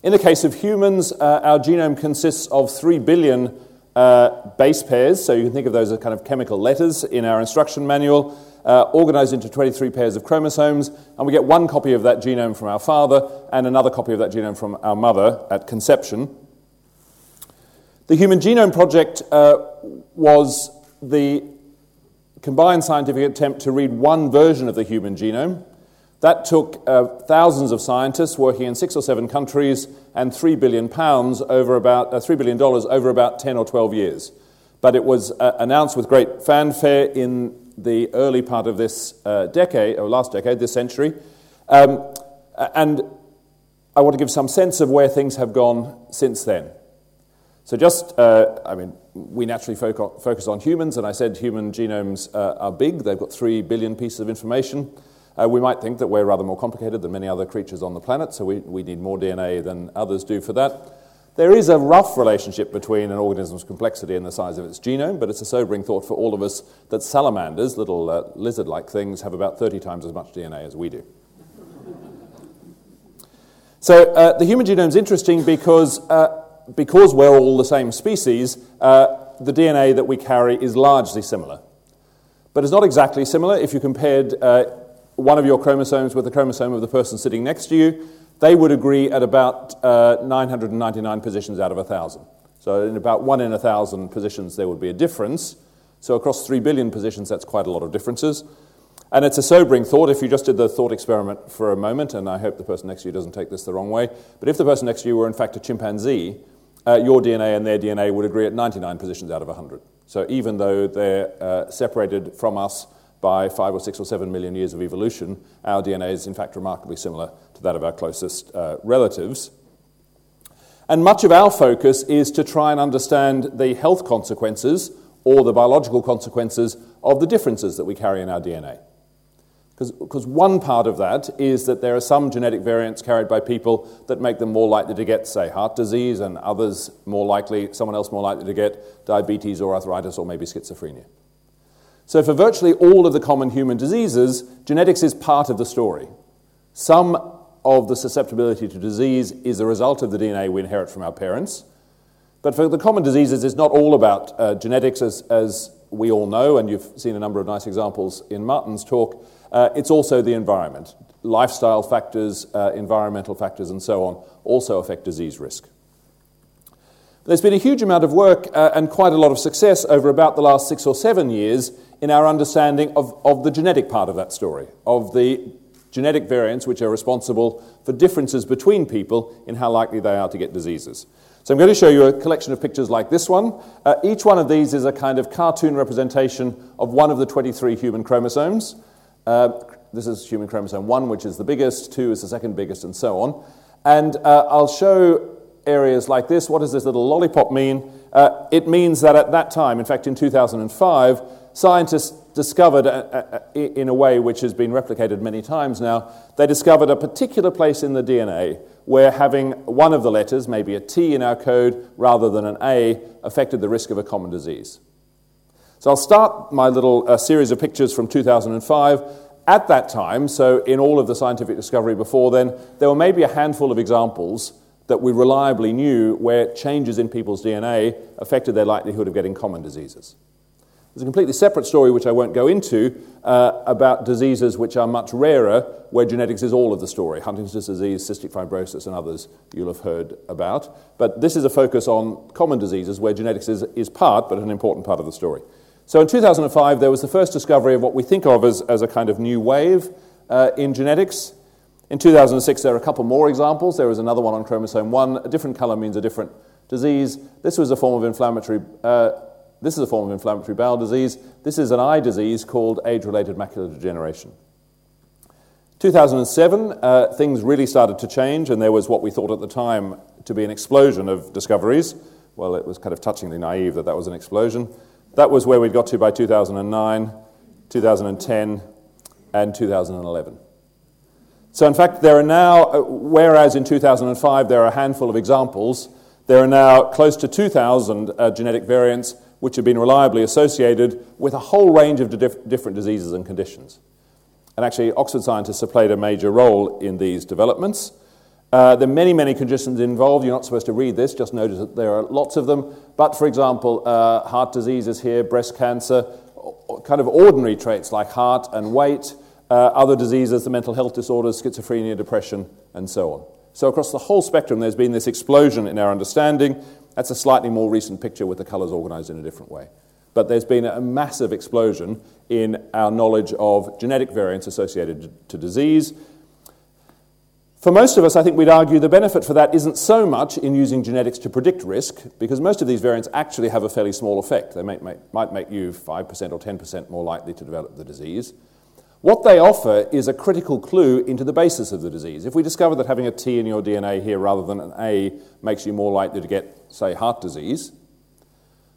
In the case of humans, uh, our genome consists of three billion Uh, base pairs, so you can think of those as kind of chemical letters in our instruction manual, uh, organised into twenty-three pairs of chromosomes, and we get one copy of that genome from our father and another copy of that genome from our mother at conception. The Human Genome Project uh, was the combined scientific attempt to read one version of the human genome. That took uh, thousands of scientists working in six or seven countries and three billion pounds over about uh, three billion dollars over about ten or twelve years. But it was uh, announced with great fanfare in the early part of this uh, decade, or last decade, this century. Um, and I want to give some sense of where things have gone since then. So just, uh, I mean, we naturally fo- focus on humans, and I said human genomes uh, are big. They've got three billion pieces of information. Uh, we might think that we're rather more complicated than many other creatures on the planet, so we, we need more D N A than others do for that. There is a rough relationship between an organism's complexity and the size of its genome, but it's a sobering thought for all of us that salamanders, little uh, lizard-like things, have about thirty times as much D N A as we do. So uh, the human genome's interesting because, uh, because we're all the same species, uh, the D N A that we carry is largely similar. But it's not exactly similar. If you compared Uh, one of your chromosomes with the chromosome of the person sitting next to you, they would agree at about uh, nine hundred ninety-nine positions out of one thousand. So in about one in one thousand positions, there would be a difference. So across three billion positions, that's quite a lot of differences. And it's a sobering thought if you just did the thought experiment for a moment, and I hope the person next to you doesn't take this the wrong way, but if the person next to you were in fact a chimpanzee, uh, your D N A and their D N A would agree at ninety-nine positions out of one hundred. So even though they're uh, separated from us by five or six or seven million years of evolution, our D N A is in fact remarkably similar to that of our closest uh, relatives. And much of our focus is to try and understand the health consequences or the biological consequences of the differences that we carry in our D N A. Because one part of that is that there are some genetic variants carried by people that make them more likely to get, say, heart disease, and others more likely, someone else more likely to get diabetes or arthritis or maybe schizophrenia. So for virtually all of the common human diseases, genetics is part of the story. Some of the susceptibility to disease is a result of the D N A we inherit from our parents. But for the common diseases, it's not all about uh, genetics, as, as we all know, and you've seen a number of nice examples in Martin's talk. Uh, it's also the environment. Lifestyle factors, uh, environmental factors, and so on also affect disease risk. There's been a huge amount of work uh, and quite a lot of success over about the last six or seven years in our understanding of, of the genetic part of that story, of the genetic variants which are responsible for differences between people in how likely they are to get diseases. So I'm going to show you a collection of pictures like this one. Uh, each one of these is a kind of cartoon representation of one of the twenty-three human chromosomes. Uh, this is human chromosome one, which is the biggest, two is the second biggest, and so on. And uh, I'll show areas like this. What does this little lollipop mean? Uh, it means that at that time, in fact in two thousand five, scientists discovered, a, a, a, in a way which has been replicated many times now, they discovered a particular place in the D N A where having one of the letters, maybe a T in our code rather than an A, affected the risk of a common disease. So I'll start my little uh, series of pictures from two thousand five. At that time, so in all of the scientific discovery before then, there were maybe a handful of examples that we reliably knew where changes in people's D N A affected their likelihood of getting common diseases. There's a completely separate story, which I won't go into, uh, about diseases which are much rarer, where genetics is all of the story. Huntington's disease, cystic fibrosis, and others you'll have heard about. But this is a focus on common diseases where genetics is, is part, but an important part of the story. So in two thousand five, there was the first discovery of what we think of as, as a kind of new wave uh, in genetics. In two thousand six, there are a couple more examples. There was another one on chromosome one. A different color means a different disease. This was a form of inflammatory... Uh, This is a form of inflammatory bowel disease. This is an eye disease called age-related macular degeneration. two thousand seven, uh, things really started to change, and there was what we thought at the time to be an explosion of discoveries. Well, it was kind of touchingly naive that that was an explosion. That was where we'd got to by two thousand nine, two thousand ten, and two thousand eleven. So in fact, there are now, whereas in two thousand five there are a handful of examples, there are now close to two thousand uh, genetic variants which have been reliably associated with a whole range of dif- different diseases and conditions. And actually, Oxford scientists have played a major role in these developments. Uh, there are many, many conditions involved. You're not supposed to read this, just notice that there are lots of them. But, for example, uh, heart disease is here, breast cancer, kind of ordinary traits like heart and weight, uh, other diseases, the mental health disorders, schizophrenia, depression, and so on. So across the whole spectrum, there's been this explosion in our understanding. That's a slightly more recent picture with the colours organised in a different way. But there's been a massive explosion in our knowledge of genetic variants associated to disease. For most of us, I think we'd argue the benefit for that isn't so much in using genetics to predict risk, because most of these variants actually have a fairly small effect. They might make, might make you five percent or ten percent more likely to develop the disease. What they offer is a critical clue into the basis of the disease. If we discover that having a T in your D N A here rather than an A makes you more likely to get, say, heart disease,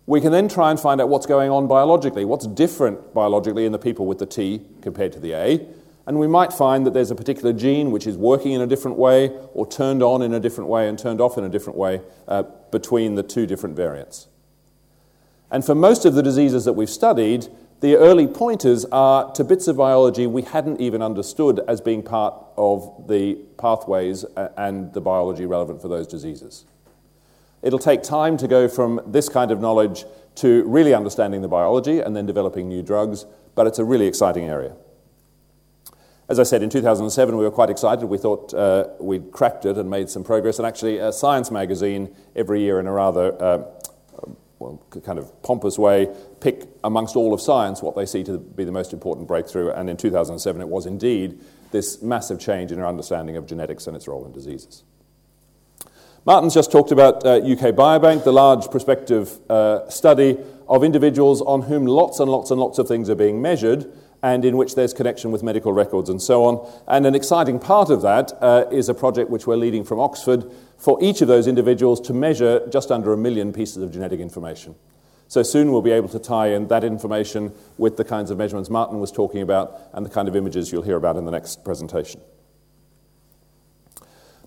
we can then try and find out what's going on biologically, what's different biologically in the people with the T compared to the A, and we might find that there's a particular gene which is working in a different way or turned on in a different way and turned off in a different way uh, between the two different variants. And for most of the diseases that we've studied, the early pointers are to bits of biology we hadn't even understood as being part of the pathways and the biology relevant for those diseases. It'll take time to go from this kind of knowledge to really understanding the biology and then developing new drugs, but it's a really exciting area. As I said, in two thousand seven we were quite excited. We thought uh, we'd cracked it and made some progress, and actually uh, Science magazine every year in a rather... Uh, well, kind of pompous way, pick amongst all of science what they see to be the most important breakthrough, and in two thousand seven it was indeed this massive change in our understanding of genetics and its role in diseases. Martin's just talked about uh, U K Biobank, the large prospective uh, study of individuals on whom lots and lots and lots of things are being measured and in which there's connection with medical records and so on. And an exciting part of that uh, is a project which we're leading from Oxford for each of those individuals to measure just under a million pieces of genetic information. So soon we'll be able to tie in that information with the kinds of measurements Martin was talking about and the kind of images you'll hear about in the next presentation.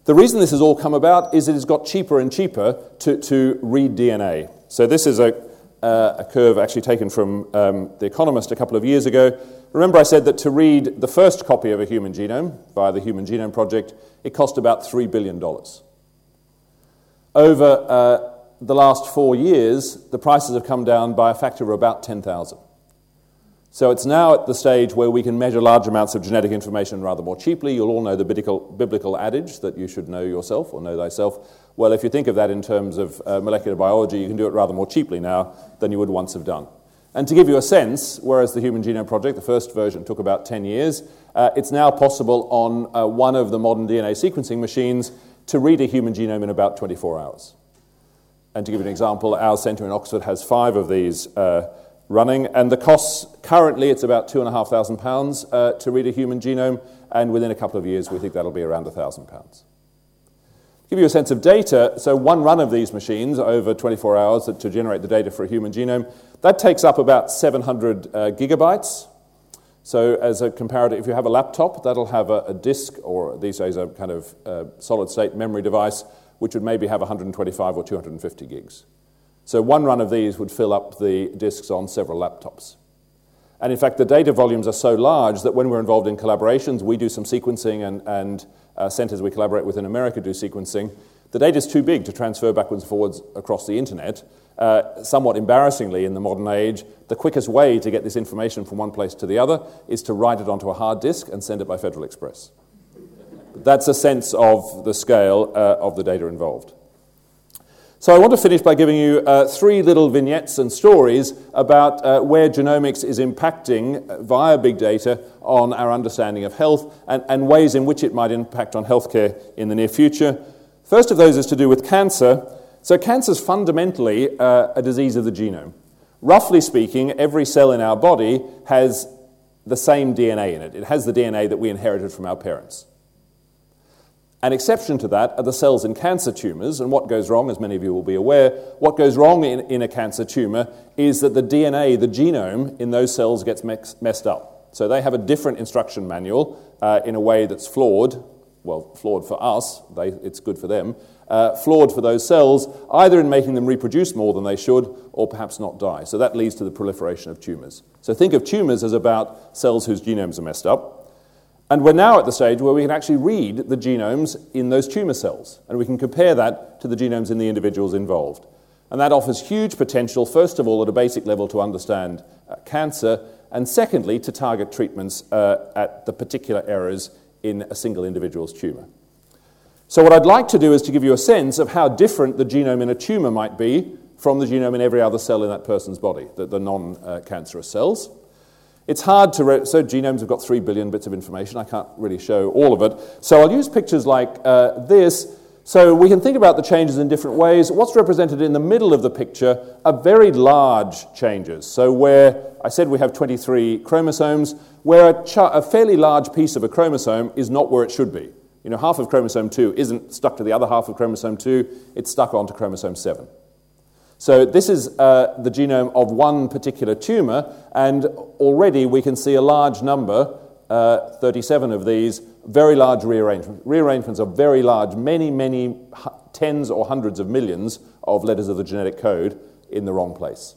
The reason this has all come about is it has got cheaper and cheaper to, to read D N A. So this is a Uh, a curve actually taken from um, The Economist a couple of years ago. Remember I said that to read the first copy of a human genome via the Human Genome Project, it cost about three billion dollars. Over uh, the last four years, the prices have come down by a factor of about ten thousand. So it's now at the stage where we can measure large amounts of genetic information rather more cheaply. You'll all know the biblical, biblical adage that you should know yourself or know thyself. Well, if you think of that in terms of uh, molecular biology, you can do it rather more cheaply now than you would once have done. And to give you a sense, whereas the Human Genome Project, the first version, took about ten years, uh, it's now possible on uh, one of the modern D N A sequencing machines to read a human genome in about twenty-four hours. And to give you an example, our centre in Oxford has five of these uh, running, and the costs, currently it's about two thousand five hundred pounds uh, to read a human genome, and within a couple of years we think that'll be around one thousand pounds. Give you a sense of data, so one run of these machines over twenty-four hours to generate the data for a human genome, that takes up about seven hundred uh, gigabytes. So as a comparative, if you have a laptop, that'll have a, a disk, or these days a kind of uh, solid-state memory device, which would maybe have one hundred twenty-five or two hundred fifty gigs. So one run of these would fill up the disks on several laptops. And in fact, the data volumes are so large that when we're involved in collaborations, we do some sequencing and, and uh, centers we collaborate with in America do sequencing. The data's too big to transfer backwards and forwards across the internet. Uh, somewhat embarrassingly in the modern age, the quickest way to get this information from one place to the other is to write it onto a hard disk and send it by Federal Express. That's a sense of the scale uh, of the data involved. So I want to finish by giving you uh, three little vignettes and stories about uh, where genomics is impacting uh, via big data on our understanding of health and, and ways in which it might impact on healthcare in the near future. First of those is to do with cancer. So cancer is fundamentally uh, a disease of the genome. Roughly speaking, every cell in our body has the same D N A in it. It has the D N A that we inherited from our parents. An exception to that are the cells in cancer tumours, and what goes wrong, as many of you will be aware, what goes wrong in, in a cancer tumour is that the D N A, the genome, in those cells gets mex- messed up. So they have a different instruction manual uh, in a way that's flawed, well, flawed for us, they, it's good for them, uh, flawed for those cells, either in making them reproduce more than they should, or perhaps not die. So that leads to the proliferation of tumours. So think of tumours as about cells whose genomes are messed up. And we're now at the stage where we can actually read the genomes in those tumour cells, and we can compare that to the genomes in the individuals involved. And that offers huge potential, first of all, at a basic level to understand uh, cancer, and secondly, to target treatments uh, at the particular errors in a single individual's tumour. So what I'd like to do is to give you a sense of how different the genome in a tumour might be from the genome in every other cell in that person's body, the, the non-cancerous uh, cells. It's hard to, re- so genomes have got three billion bits of information. I can't really show all of it. So I'll use pictures like uh, this. So we can think about the changes in different ways. What's represented in the middle of the picture are very large changes. So where, I said we have twenty-three chromosomes, where a, ch- a fairly large piece of a chromosome is not where it should be. You know, half of chromosome two isn't stuck to the other half of chromosome two, it's stuck onto chromosome seven. So this is uh, the genome of one particular tumour, and already we can see a large number, uh, thirty-seven of these, very large rearrangements. Rearrangements are very large, many, many tens or hundreds of millions of letters of the genetic code in the wrong place.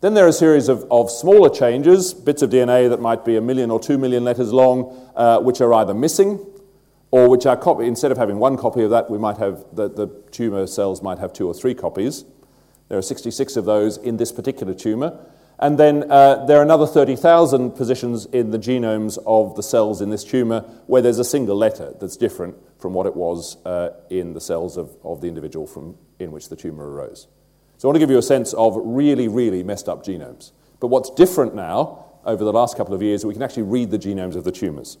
Then there are a series of, of smaller changes, bits of D N A that might be a million or two million letters long, uh, which are either missing, or which are copy. Instead of having one copy of that, we might have the, the tumour cells might have two or three copies. There are sixty-six of those in this particular tumour. And then uh, there are another thirty thousand positions in the genomes of the cells in this tumour where there's a single letter that's different from what it was uh, in the cells of, of the individual from in which the tumour arose. So I want to give you a sense of really, really messed up genomes. But what's different now, over the last couple of years, we can actually read the genomes of the tumours.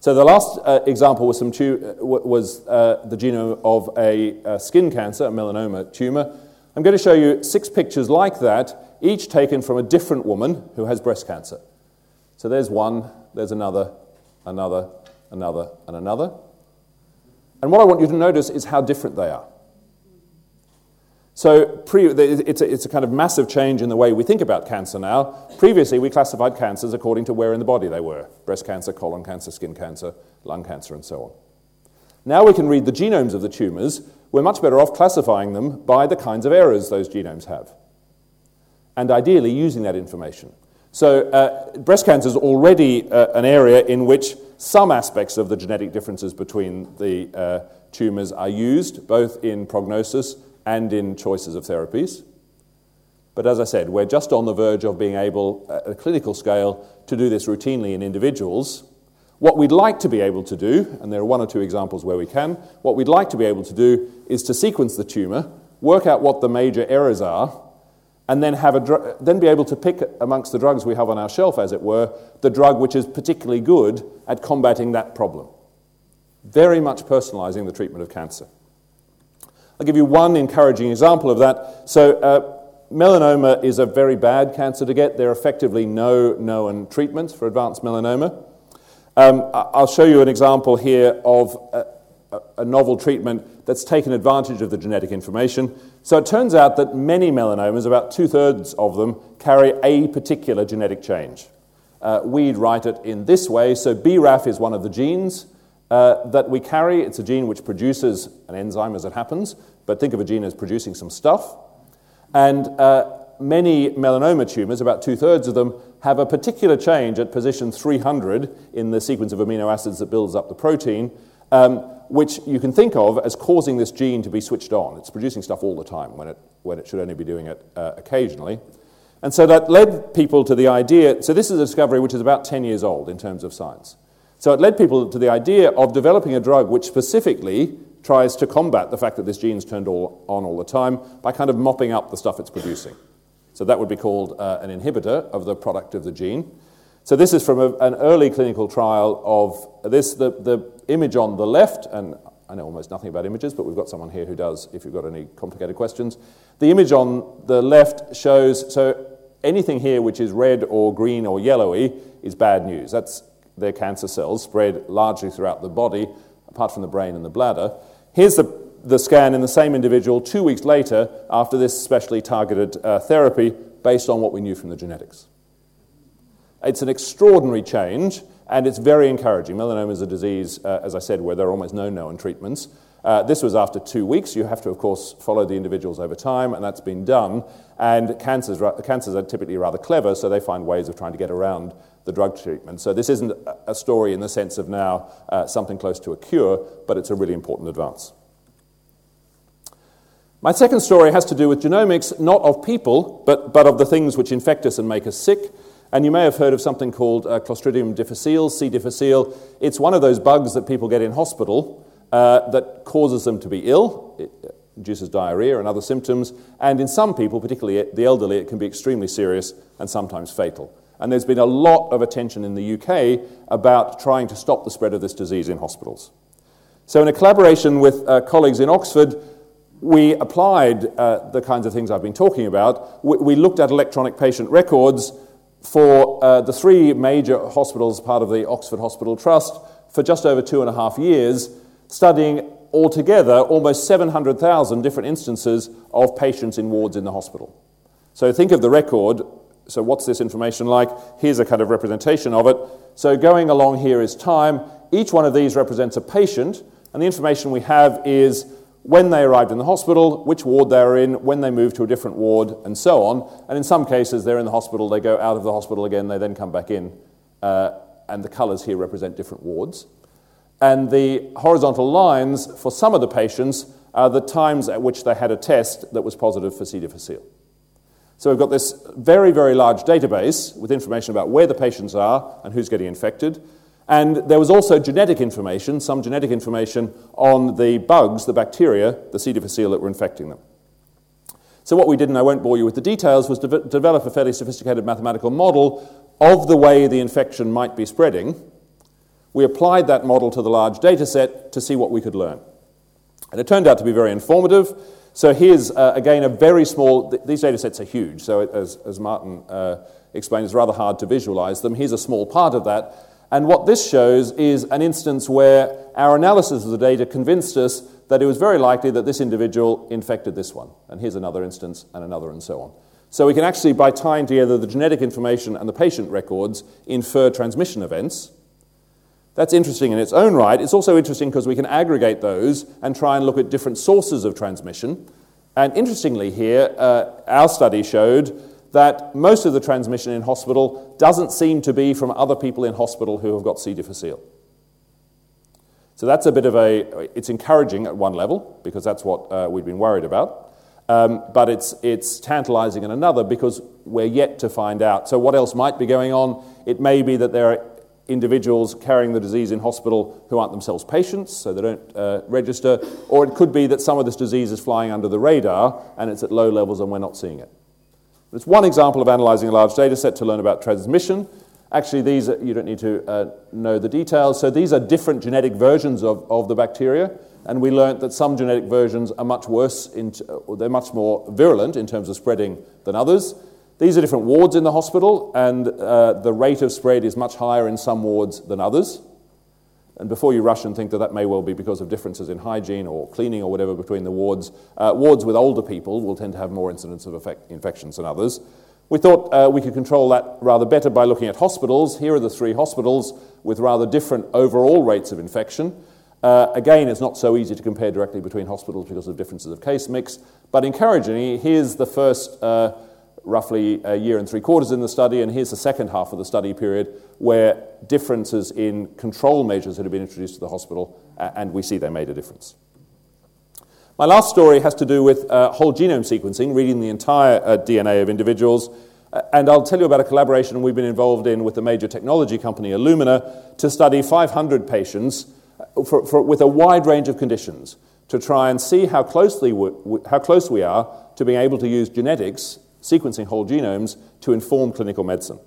So the last uh, example was, some tu- was uh, the genome of a, a skin cancer, a melanoma tumour. I'm going to show you six pictures like that, each taken from a different woman who has breast cancer. So there's one, there's another, another, another, and another. And what I want you to notice is how different they are. So pre- it's, a, it's a kind of massive change in the way we think about cancer now. Previously, we classified cancers according to where in the body they were. Breast cancer, colon cancer, skin cancer, lung cancer, and so on. Now we can read the genomes of the tumours. We're much better off classifying them by the kinds of errors those genomes have, and ideally using that information. So uh, breast cancer is already uh, an area in which some aspects of the genetic differences between the uh, tumours are used, both in prognosis and in choices of therapies. But as I said, we're just on the verge of being able, at a clinical scale, to do this routinely in individuals. What we'd like to be able to do, and there are one or two examples where we can, what we'd like to be able to do is to sequence the tumour, work out what the major errors are, and then have a dr- then be able to pick amongst the drugs we have on our shelf, as it were, the drug which is particularly good at combating that problem. Very much personalising the treatment of cancer. I'll give you one encouraging example of that. So uh, melanoma is a very bad cancer to get. There are effectively no known treatments for advanced melanoma. Um, I'll show you an example here of a, a novel treatment that's taken advantage of the genetic information. So it turns out that many melanomas, about two-thirds of them, carry a particular genetic change. Uh, we'd write it in this way. So B R A F is one of the genes uh, that we carry. It's a gene which produces an enzyme as it happens, but think of a gene as producing some stuff. And uh, many melanoma tumours, about two-thirds of them, have a particular change at position three hundred in the sequence of amino acids that builds up the protein, um, which you can think of as causing this gene to be switched on. It's producing stuff all the time when it when it should only be doing it uh, occasionally. And so that led people to the idea, so this is a discovery which is about ten years old in terms of science. So it led people to the idea of developing a drug which specifically tries to combat the fact that this gene's turned all, on all the time by kind of mopping up the stuff it's producing. So that would be called uh, an inhibitor of the product of the gene. So this is from a, an early clinical trial of this. The, the image on the left, and I know almost nothing about images, but we've got someone here who does if you've got any complicated questions. The image on the left shows, so anything here which is red or green or yellowy is bad news. That's their cancer cells spread largely throughout the body, apart from the brain and the bladder. Here's the the scan in the same individual two weeks later after this specially targeted uh, therapy based on what we knew from the genetics. It's an extraordinary change, and it's very encouraging. Melanoma is a disease, uh, as I said, where there are almost no known treatments. Uh, this was after two weeks. You have to, of course, follow the individuals over time, and that's been done. And cancers, cancers are typically rather clever, so they find ways of trying to get around the drug treatment. So this isn't a story in the sense of now uh, something close to a cure, but it's a really important advance. My second story has to do with genomics, not of people, but, but of the things which infect us and make us sick. And you may have heard of something called uh, Clostridium difficile, C. difficile. It's one of those bugs that people get in hospital uh, that causes them to be ill. It induces diarrhea and other symptoms. And in some people, particularly the elderly, it can be extremely serious and sometimes fatal. And there's been a lot of attention in the U K about trying to stop the spread of this disease in hospitals. So in a collaboration with uh, colleagues in Oxford, we applied uh, the kinds of things I've been talking about. We, we looked at electronic patient records for uh, the three major hospitals, part of the Oxford Hospital Trust, for just over two and a half years, studying altogether almost seven hundred thousand different instances of patients in wards in the hospital. So think of the record. So what's this information like? Here's a kind of representation of it. So going along here is time. Each one of these represents a patient, and the information we have is when they arrived in the hospital, which ward they were in, when they moved to a different ward, and so on. And in some cases, they're in the hospital, they go out of the hospital again, they then come back in, uh, and the colours here represent different wards. And the horizontal lines for some of the patients are the times at which they had a test that was positive for C. difficile. So we've got this very, very large database with information about where the patients are and who's getting infected. And there was also genetic information, some genetic information on the bugs, the bacteria, the C. difficile that were infecting them. So what we did, and I won't bore you with the details, was de- develop a fairly sophisticated mathematical model of the way the infection might be spreading. We applied that model to the large data set to see what we could learn. And it turned out to be very informative. So here's, uh, again, a very small... Th- these data sets are huge, so it, as, as Martin uh, explained, it's rather hard to visualize them. Here's a small part of that. And what this shows is an instance where our analysis of the data convinced us that it was very likely that this individual infected this one. And here's another instance and another and so on. So we can actually, by tying together the genetic information and the patient records, infer transmission events. That's interesting in its own right. It's also interesting because we can aggregate those and try and look at different sources of transmission. And interestingly here, uh, our study showed that most of the transmission in hospital doesn't seem to be from other people in hospital who have got C. difficile. So that's a bit of a, it's encouraging at one level, because that's what uh, we've been worried about. Um, but it's it's tantalizing in another, because we're yet to find out. So what else might be going on? It may be that there are individuals carrying the disease in hospital who aren't themselves patients, so they don't uh, register, or it could be that some of this disease is flying under the radar and it's at low levels and we're not seeing it. It's one example of analyzing a large data set to learn about transmission. Actually, these are, you don't need to uh, know the details. So these are different genetic versions of, of the bacteria, and we learnt that some genetic versions are much worse, in t- or they're much more virulent in terms of spreading than others. These are different wards in the hospital, and uh, the rate of spread is much higher in some wards than others. And before you rush and think that that may well be because of differences in hygiene or cleaning or whatever between the wards, uh, wards with older people will tend to have more incidence of effect- infections than others. We thought uh, we could control that rather better by looking at hospitals. Here are the three hospitals with rather different overall rates of infection. Uh, again, it's not so easy to compare directly between hospitals because of differences of case mix, but encouragingly, here's the first uh, roughly a year and three quarters in the study, and here's the second half of the study period where differences in control measures had been introduced to the hospital, uh, and we see they made a difference. My last story has to do with uh, whole genome sequencing, reading the entire uh, D N A of individuals. And I'll tell you about a collaboration we've been involved in with a major technology company, Illumina, to study five hundred patients for, for, with a wide range of conditions to try and see how closely we, how close we are to being able to use genetics, sequencing whole genomes, to inform clinical medicine.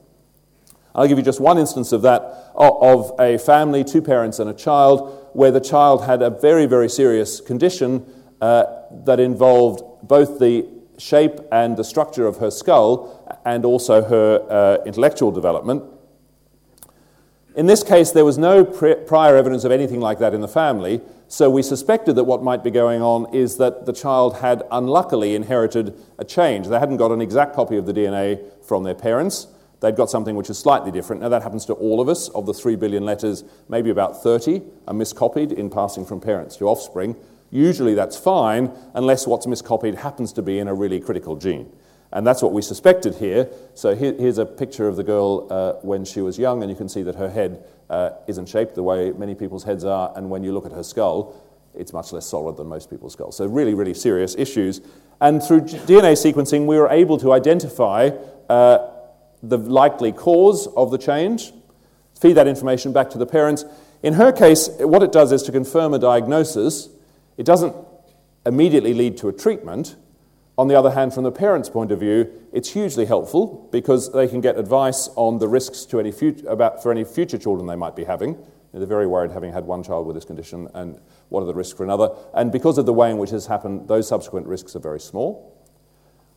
I'll give you just one instance of that, of a family, two parents and a child, where the child had a very, very serious condition uh, that involved both the shape and the structure of her skull and also her uh, intellectual development. In this case, there was no prior evidence of anything like that in the family, so we suspected that what might be going on is that the child had unluckily inherited a change. They hadn't got an exact copy of the D N A from their parents. They'd got something which is slightly different. Now, that happens to all of us. Of the three billion letters, maybe about thirty are miscopied in passing from parents to offspring. Usually that's fine, unless what's miscopied happens to be in a really critical gene. And that's what we suspected here. So here, here's a picture of the girl uh, when she was young, and you can see that her head uh, isn't shaped the way many people's heads are, and when you look at her skull, it's much less solid than most people's skulls. So really, really serious issues. And through D N A sequencing, we were able to identify uh, the likely cause of the change, feed that information back to the parents. In her case, what it does is to confirm a diagnosis. It doesn't immediately lead to a treatment. On the other hand, from the parents' point of view, it's hugely helpful because they can get advice on the risks to any fut- about for any future children they might be having. You know, they're very worried having had one child with this condition, and what are the risks for another? And because of the way in which this happened, those subsequent risks are very small.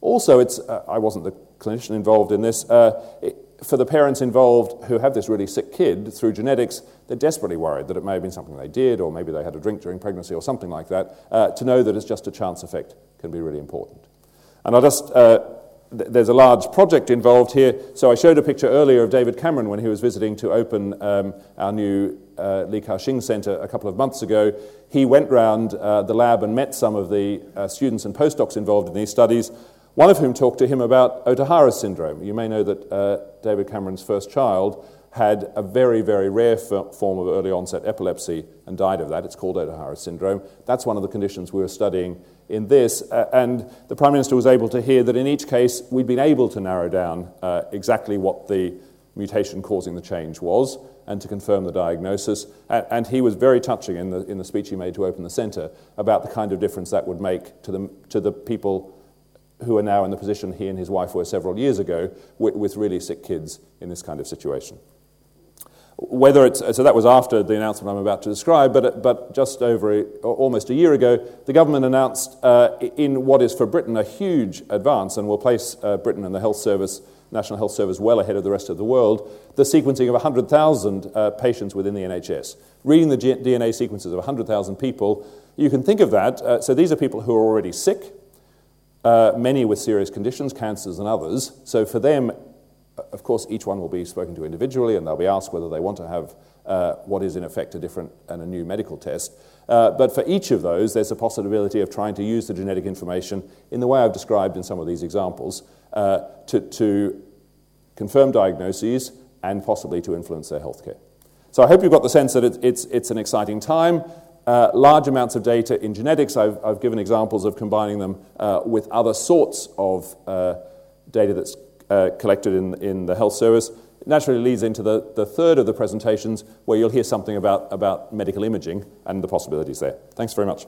Also, it's uh, I wasn't the clinician involved in this. Uh, it, for the parents involved who have this really sick kid through genetics, they're desperately worried that it may have been something they did, or maybe they had a drink during pregnancy or something like that. Uh, to know that it's just a chance effect can be really important. And I'll just, uh, th- there's a large project involved here. So I showed a picture earlier of David Cameron when he was visiting to open um, our new uh, Li Ka-Shing Center a couple of months ago. He went round uh, the lab and met some of the uh, students and postdocs involved in these studies, one of whom talked to him about Otahara syndrome. You may know that uh, David Cameron's first child had a very, very rare f- form of early onset epilepsy and died of that. It's called Otahara syndrome. That's one of the conditions we were studying in this, uh, and the Prime Minister was able to hear that in each case we'd been able to narrow down uh, exactly what the mutation causing the change was and to confirm the diagnosis. And, and he was very touching in the in the speech he made to open the centre about the kind of difference that would make to the, to the people who are now in the position he and his wife were several years ago with, with really sick kids in this kind of situation. Whether it's, so that was after the announcement I'm about to describe, but but just over a, almost a year ago, the government announced uh, in what is for Britain a huge advance, and will place uh, Britain and the Health Service, National Health Service, well ahead of the rest of the world, the sequencing of one hundred thousand uh, patients within the N H S. Reading the G- D N A sequences of one hundred thousand people, you can think of that. Uh, so these are people who are already sick, uh, many with serious conditions, cancers and others. So for them, of course, each one will be spoken to individually, and they'll be asked whether they want to have uh, what is in effect a different and a new medical test. Uh, but for each of those, there's a possibility of trying to use the genetic information in the way I've described in some of these examples uh, to, to confirm diagnoses and possibly to influence their healthcare. So I hope you've got the sense that it, it's, it's an exciting time. Uh, large amounts of data in genetics. I've, I've given examples of combining them uh, with other sorts of uh, data that's uh, collected in, in the health service. It naturally leads into the, the third of the presentations, where you'll hear something about, about medical imaging and the possibilities there. Thanks very much.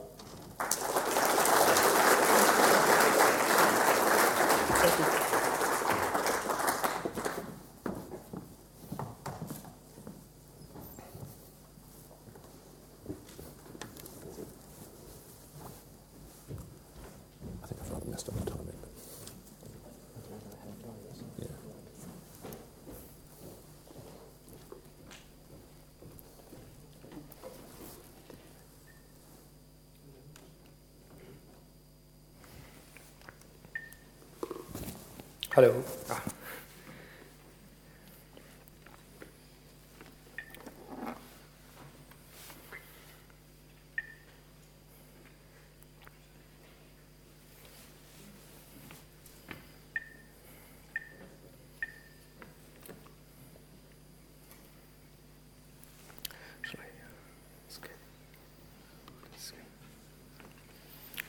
Hello.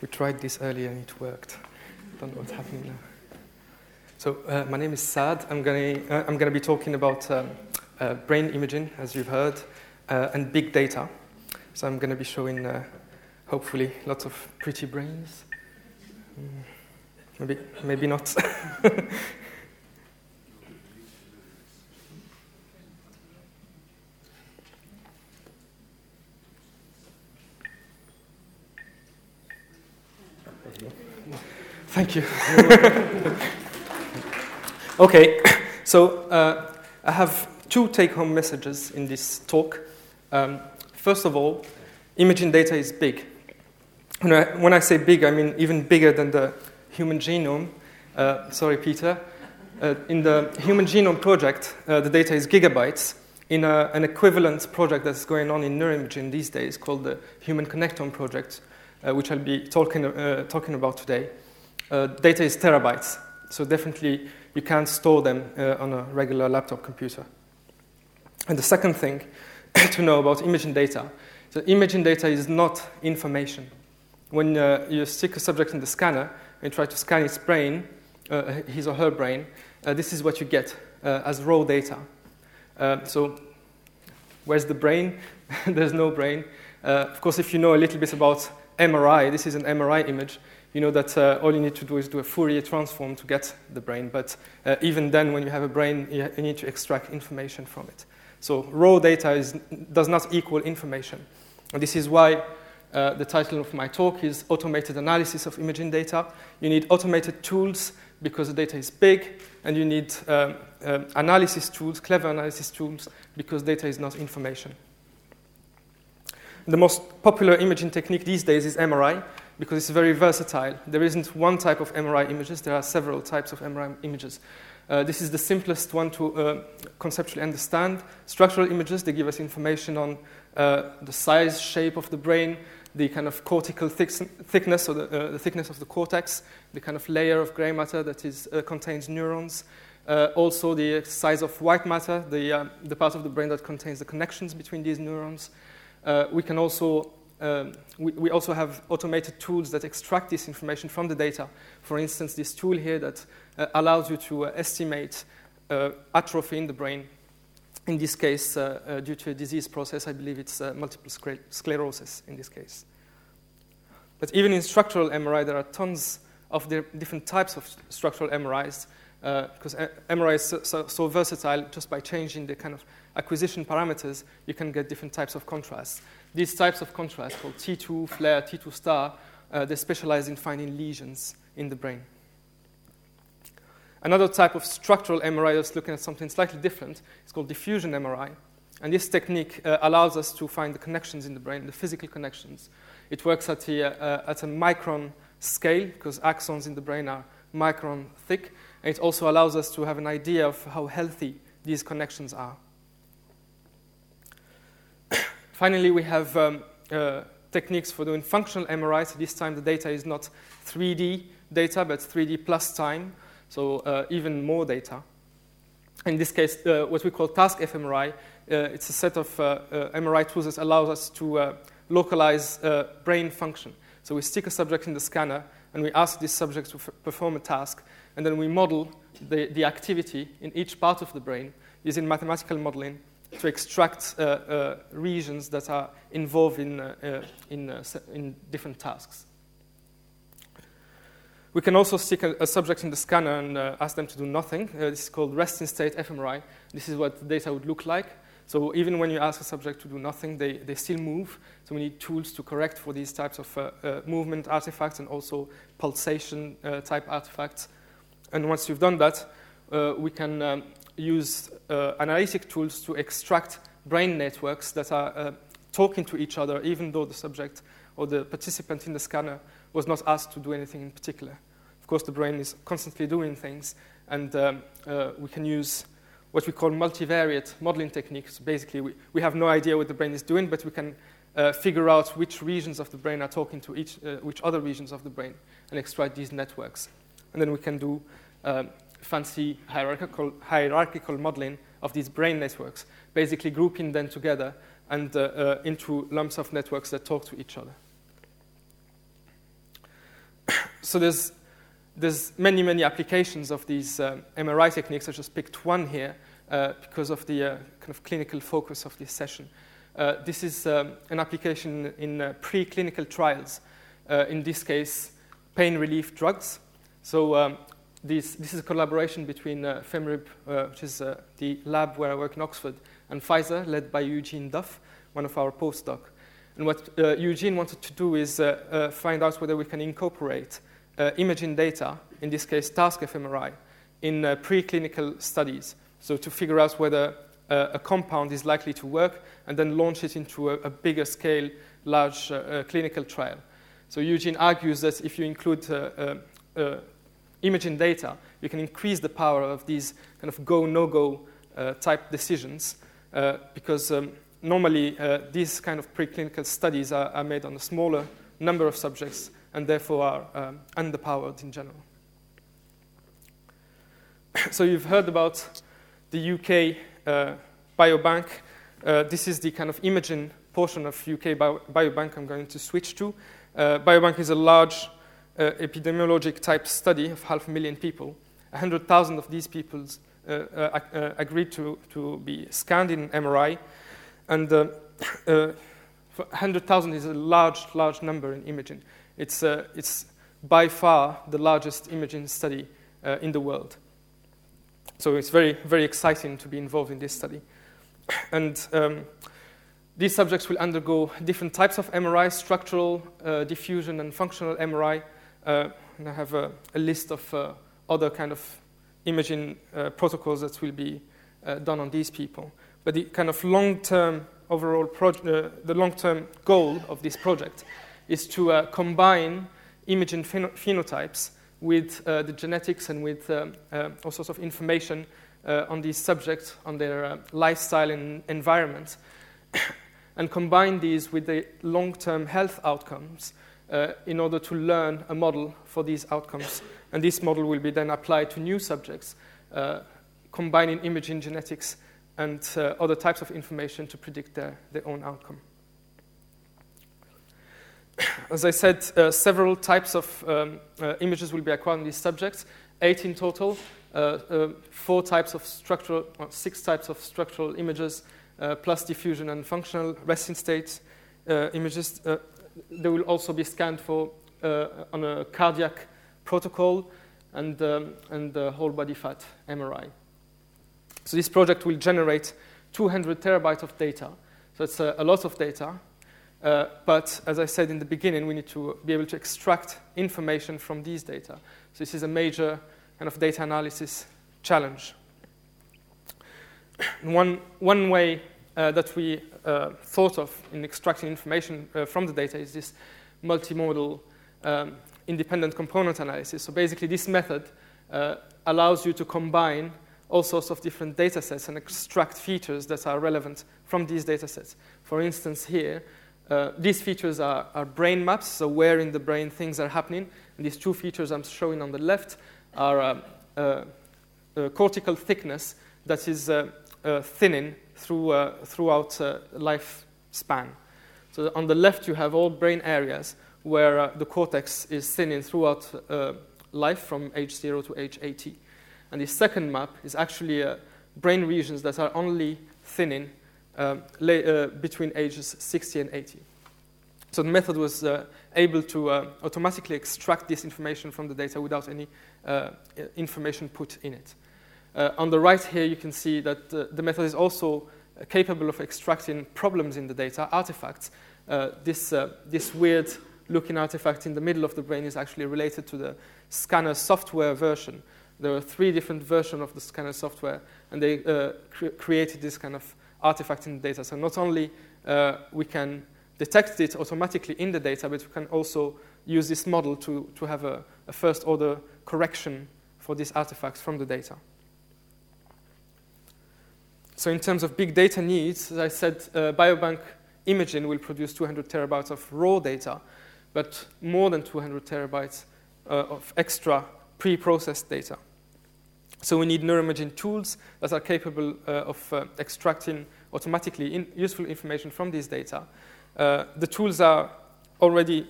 We tried this earlier and it worked. I don't know what's happening now. So uh, my name is Saad. I'm going uh, I'm going to be talking about um, uh, brain imaging, as you've heard, uh, and big data. So I'm going to be showing, uh, hopefully, lots of pretty brains. Mm, maybe, maybe not. Thank you. Okay, so uh, I have two take-home messages in this talk. Um, first of all, imaging data is big. When I, when I say big, I mean even bigger than the human genome. Uh, sorry, Peter. Uh, in the Human Genome Project, uh, the data is gigabytes. In a, an equivalent project that's going on in neuroimaging these days called the Human Connectome Project, uh, which I'll be talking, uh, talking about today, uh, data is terabytes. So definitely, you can't store them uh, on a regular laptop computer. And the second thing to know about imaging data, so imaging data is not information. When uh, you stick a subject in the scanner and try to scan its brain, uh, his or her brain, uh, this is what you get uh, as raw data. Uh, so where's the brain? There's no brain. Uh, of course, if you know a little bit about M R I, this is an M R I image. You know that uh, all you need to do is do a Fourier transform to get the brain. But uh, even then, when you have a brain, you, ha- you need to extract information from it. So raw data is, does not equal information. And this is why uh, the title of my talk is Automated Analysis of Imaging Data. You need automated tools because the data is big, and you need um, uh, analysis tools, clever analysis tools, because data is not information. The most popular imaging technique these days is M R I, because it's very versatile. There isn't one type of M R I images. There are several types of M R I images. Uh, this is the simplest one to uh, conceptually understand. Structural images, they give us information on uh, the size, shape of the brain, the kind of cortical thick- thickness, or the, uh, the thickness of the cortex, the kind of layer of gray matter that is, uh, contains neurons, uh, also the size of white matter, the, uh, the part of the brain that contains the connections between these neurons. Uh, we can also Um, we, we also have automated tools that extract this information from the data. For instance, this tool here that uh, allows you to uh, estimate uh, atrophy in the brain. In this case, uh, uh, due to a disease process, I believe it's uh, multiple scler- sclerosis in this case. But even in structural M R I, there are tons of the different types of structural M R Is, uh, because M R I is so, so, so versatile, just by changing the kind of acquisition parameters, you can get different types of contrasts. These types of contrast, called T two, flare, T two star, uh, they specialize in finding lesions in the brain. Another type of structural M R I is looking at something slightly different. It's called diffusion M R I. And this technique uh, allows us to find the connections in the brain, the physical connections. It works at, the, uh, at a micron scale, because axons in the brain are micron thick. And it also allows us to have an idea of how healthy these connections are. Finally, we have um, uh, techniques for doing functional M R I. So this time the data is not three D data, but three D plus time, so uh, even more data. In this case, uh, what we call task fMRI, uh, it's a set of uh, uh, M R I tools that allows us to uh, localize uh, brain function. So we stick a subject in the scanner, and we ask this subject to f- perform a task, and then we model the, the activity in each part of the brain using mathematical modeling to extract uh, uh, regions that are involved in, uh, uh, in, uh, in different tasks. We can also stick a, a subject in the scanner and uh, ask them to do nothing. Uh, this is called resting state fMRI. This is what the data would look like. So even when you ask a subject to do nothing, they, they still move. So we need tools to correct for these types of uh, uh, movement artifacts and also pulsation uh, type artifacts. And once you've done that, uh, we can um, use uh, analytic tools to extract brain networks that are uh, talking to each other, even though the subject or the participant in the scanner was not asked to do anything in particular. Of course, the brain is constantly doing things, and um, uh, we can use what we call multivariate modeling techniques. Basically, we, we have no idea what the brain is doing, but we can uh, figure out which regions of the brain are talking to each, uh, which other regions of the brain, and extract these networks. And then we can do um, fancy hierarchical, hierarchical modeling of these brain networks, basically grouping them together and uh, uh, into lumps of networks that talk to each other. So there's there's many, many applications of these uh, M R I techniques. I just picked one here uh, because of the uh, kind of clinical focus of this session. Uh, this is um, an application in uh, preclinical trials, uh, in this case, pain relief drugs. So um, this, this is a collaboration between uh, FMRIB, uh, which is uh, the lab where I work in Oxford, and Pfizer, led by Eugene Duff, one of our postdoc. And what uh, Eugene wanted to do is uh, uh, find out whether we can incorporate uh, imaging data, in this case task fMRI, in uh, preclinical studies, so to figure out whether uh, a compound is likely to work and then launch it into a, a bigger scale, large uh, uh, clinical trial. So Eugene argues that if you include uh, uh, uh, imaging data, you can increase the power of these kind of go, no-go uh, type decisions uh, because um, Normally, uh, these kind of preclinical studies are, are made on a smaller number of subjects and therefore are um, underpowered in general. So you've heard about the U K uh, Biobank. Uh, this is the kind of imaging portion of U K bio- Biobank I'm going to switch to. Uh, Biobank is a large uh, epidemiologic type study of half a million people. one hundred thousand of these people uh, uh, uh, agreed to, to be scanned in M R I. And uh, uh, one hundred thousand is a large, large number in imaging. It's, uh, it's by far the largest imaging study uh, in the world. So it's very, very exciting to be involved in this study. And um, these subjects will undergo different types of M R I, structural, uh, diffusion, and functional M R I. Uh, and I have a, a list of uh, other kind of imaging uh, protocols that will be uh, done on these people. But the kind of long-term overall project, uh, the long-term goal of this project is to uh, combine imaging pheno- phenotypes with uh, the genetics and with um, uh, all sorts of information uh, on these subjects, on their uh, lifestyle and environment, and combine these with the long-term health outcomes uh, in order to learn a model for these outcomes. And this model will be then applied to new subjects, uh, combining imaging, genetics, and uh, other types of information to predict their, their own outcome. As I said, uh, several types of um, uh, images will be acquired on these subjects, eight in total, uh, uh, four types of structural, or six types of structural images, uh, plus diffusion and functional resting state uh, images. Uh, they will also be scanned for uh, on a cardiac protocol and, um, and uh, whole body fat M R I. So this project will generate two hundred terabytes of data. So it's a, a lot of data. Uh, but as I said in the beginning, we need to be able to extract information from these data. So this is a major kind of data analysis challenge. One, one way uh, that we uh, thought of in extracting information uh, from the data is this multimodal um, independent component analysis. So basically this method uh, allows you to combine all sorts of different data sets and extract features that are relevant from these data sets. For instance, here, uh, these features are, are brain maps, so where in the brain things are happening. And these two features I'm showing on the left are uh, uh, uh, cortical thickness that is uh, uh, thinning through, uh, throughout uh, lifespan. So on the left, you have all brain areas where uh, the cortex is thinning throughout uh, life from age zero to age eighty. And the second map is actually uh, brain regions that are only thinning uh, la- uh, between ages sixty and eighty. So the method was uh, able to uh, automatically extract this information from the data without any uh, information put in it. Uh, on the right here, you can see that uh, the method is also uh, capable of extracting problems in the data, artifacts. Uh, this uh, this weird-looking artifact in the middle of the brain is actually related to the scanner software version. There are three different versions of the scanner software, and they uh, cre- created this kind of artifact in the data. So not only uh, we can detect it automatically in the data, but we can also use this model to, to have a, a first-order correction for these artifacts from the data. So in terms of big data needs, as I said, uh, biobank imaging will produce two hundred terabytes of raw data, but more than two hundred terabytes uh, of extra pre-processed data. So we need neuroimaging tools that are capable uh, of uh, extracting automatically in useful information from these data. Uh, the tools are already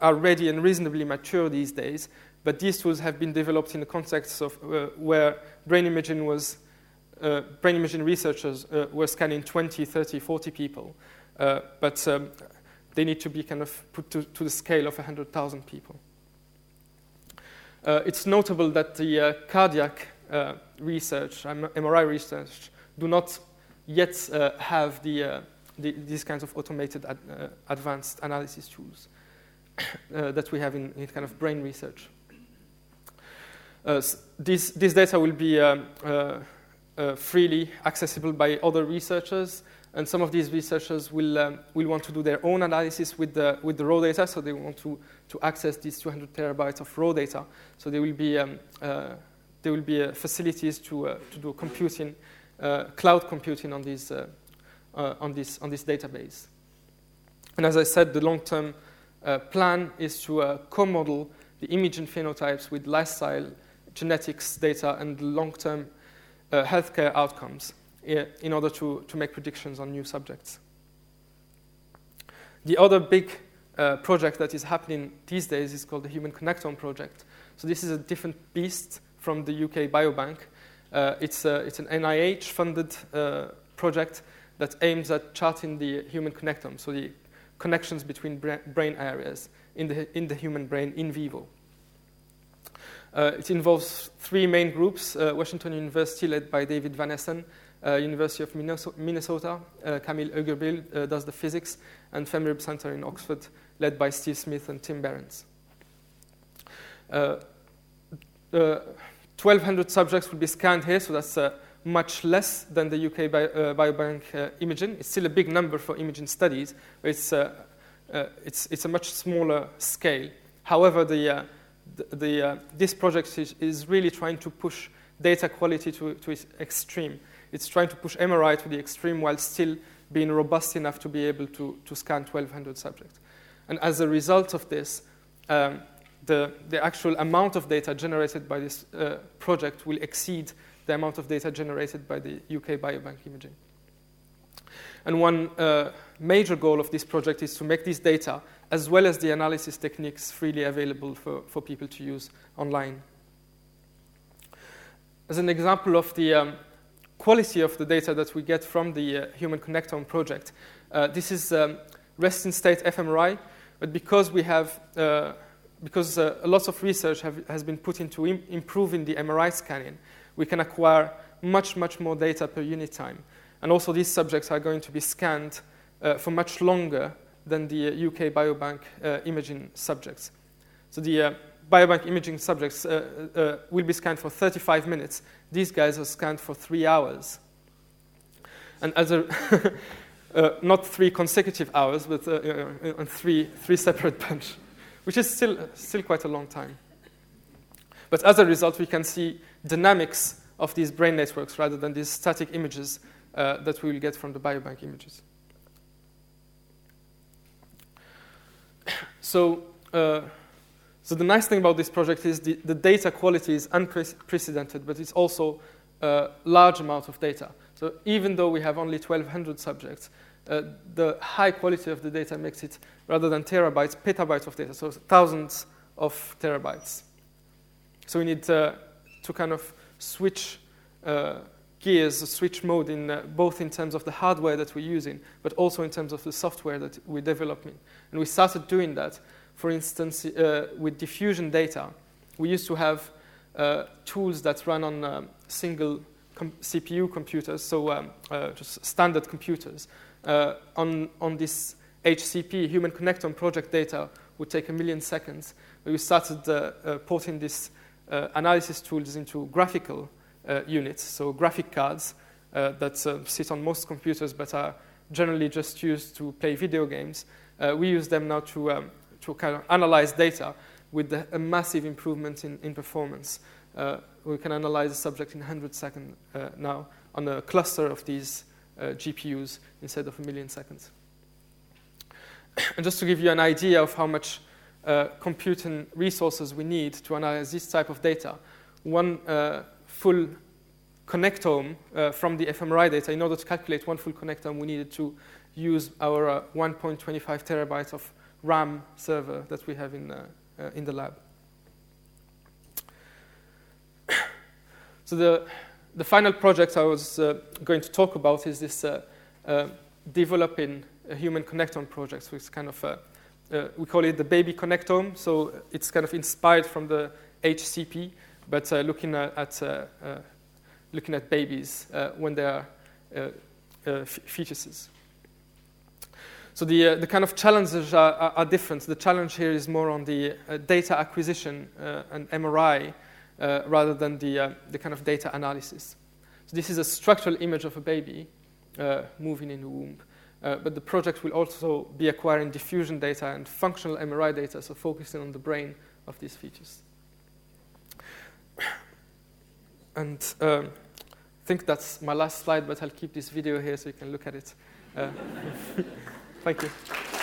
are ready and reasonably mature these days, but these tools have been developed in the context of uh, where brain imaging was uh, brain imaging researchers uh, were scanning twenty, thirty, forty people, uh, but um, they need to be kind of put to, to the scale of one hundred thousand people. Uh, it's notable that the uh, cardiac uh, research, M R I research, do not yet uh, have the uh, The, these kinds of automated ad, uh, advanced analysis tools uh, that we have in, in kind of brain research. Uh, so this, this data will be um, uh, uh, freely accessible by other researchers, and some of these researchers will um, will want to do their own analysis with the with the raw data. So they want to, to access these two hundred terabytes of raw data. So there will be um, uh, there will be uh, facilities to uh, to do computing, uh, cloud computing on these. Uh, Uh, on this on this database. And as I said, the long-term uh, plan is to uh, co-model the imaging phenotypes with lifestyle, genetics data, and long-term uh, healthcare outcomes in, in order to, to make predictions on new subjects. The other big uh, project that is happening these days is called the Human Connectome Project. So this is a different beast from the U K Biobank. Uh, it's, a, it's an N I H-funded uh, project that aims at charting the human connectome, so the connections between bra- brain areas in the, in the human brain in vivo. Uh, it involves three main groups, uh, Washington University, led by David Van Essen, uh, University of Minnesota, uh, Camille Ögerbild uh, does the physics, and FMRIB Center in Oxford, led by Steve Smith and Tim Behrens. Uh, uh, twelve hundred subjects will be scanned here, so that's uh, much less than the U K bio, uh, Biobank uh, imaging. It's still a big number for imaging studies, but it's, uh, uh, it's, it's a much smaller scale. However, the, uh, the, the, uh, this project is, is really trying to push data quality to, to its extreme. It's trying to push M R I to the extreme while still being robust enough to be able to, to scan twelve hundred subjects. And as a result of this, um, the, the actual amount of data generated by this uh, project will exceed the amount of data generated by the U K Biobank imaging. And one uh, major goal of this project is to make this data, as well as the analysis techniques, freely available for, for people to use online. As an example of the um, quality of the data that we get from the uh, Human Connectome Project, uh, this is um, resting state fMRI, but because we have, uh, because uh, a lot of research have, has been put into im- improving the M R I scanning, we can acquire much, much more data per unit time. And also these subjects are going to be scanned uh, for much longer than the U K Biobank uh, imaging subjects. So the uh, Biobank imaging subjects uh, uh, will be scanned for thirty-five minutes. These guys are scanned for three hours. And as a uh, not three consecutive hours, but uh, uh, three three separate bunch, which is still, still quite a long time. But as a result, we can see dynamics of these brain networks rather than these static images uh, that we will get from the biobank images. So, uh, so the nice thing about this project is the, the data quality is unprecedented, but it's also a large amount of data. So even though we have only twelve hundred subjects, uh, the high quality of the data makes it, rather than terabytes, petabytes of data, so thousands of terabytes. So we need uh, to kind of switch uh, gears, switch mode, in uh, both in terms of the hardware that we're using, but also in terms of the software that we're developing. And we started doing that, for instance, uh, with diffusion data. We used to have uh, tools that run on um, single com- C P U computers, so um, uh, just standard computers. Uh, on, on this H C P, Human Connectome Project data would take a million seconds. We started uh, uh, porting this Uh, analysis tools into graphical uh, units, so graphic cards uh, that uh, sit on most computers but are generally just used to play video games. Uh, we use them now to um, to kind of analyze data with the, a massive improvement in, in performance. Uh, we can analyze a subject in one hundred seconds uh, now on a cluster of these uh, G P Us instead of a million seconds. And just to give you an idea of how much Uh, computing resources we need to analyze this type of data. One uh, full connectome uh, from the fMRI data, in order to calculate one full connectome, we needed to use our uh, one point two five terabytes of RAM server that we have in, uh, uh, in the lab. So the, the final project I was uh, going to talk about is this uh, uh, developing a human connectome project, so it's kind of a Uh, we call it the baby connectome, so it's kind of inspired from the H C P, but uh, looking at, at uh, uh, looking at babies uh, when they are uh, uh, fetuses. So the uh, the kind of challenges are, are, are different. The challenge here is more on the uh, data acquisition uh, and M R I uh, rather than the uh, the kind of data analysis. So this is a structural image of a baby uh, moving in the womb. Uh, but the project will also be acquiring diffusion data and functional M R I data, so focusing on the brain of these features. And um, I think that's my last slide, but I'll keep this video here so you can look at it. Uh, Thank you.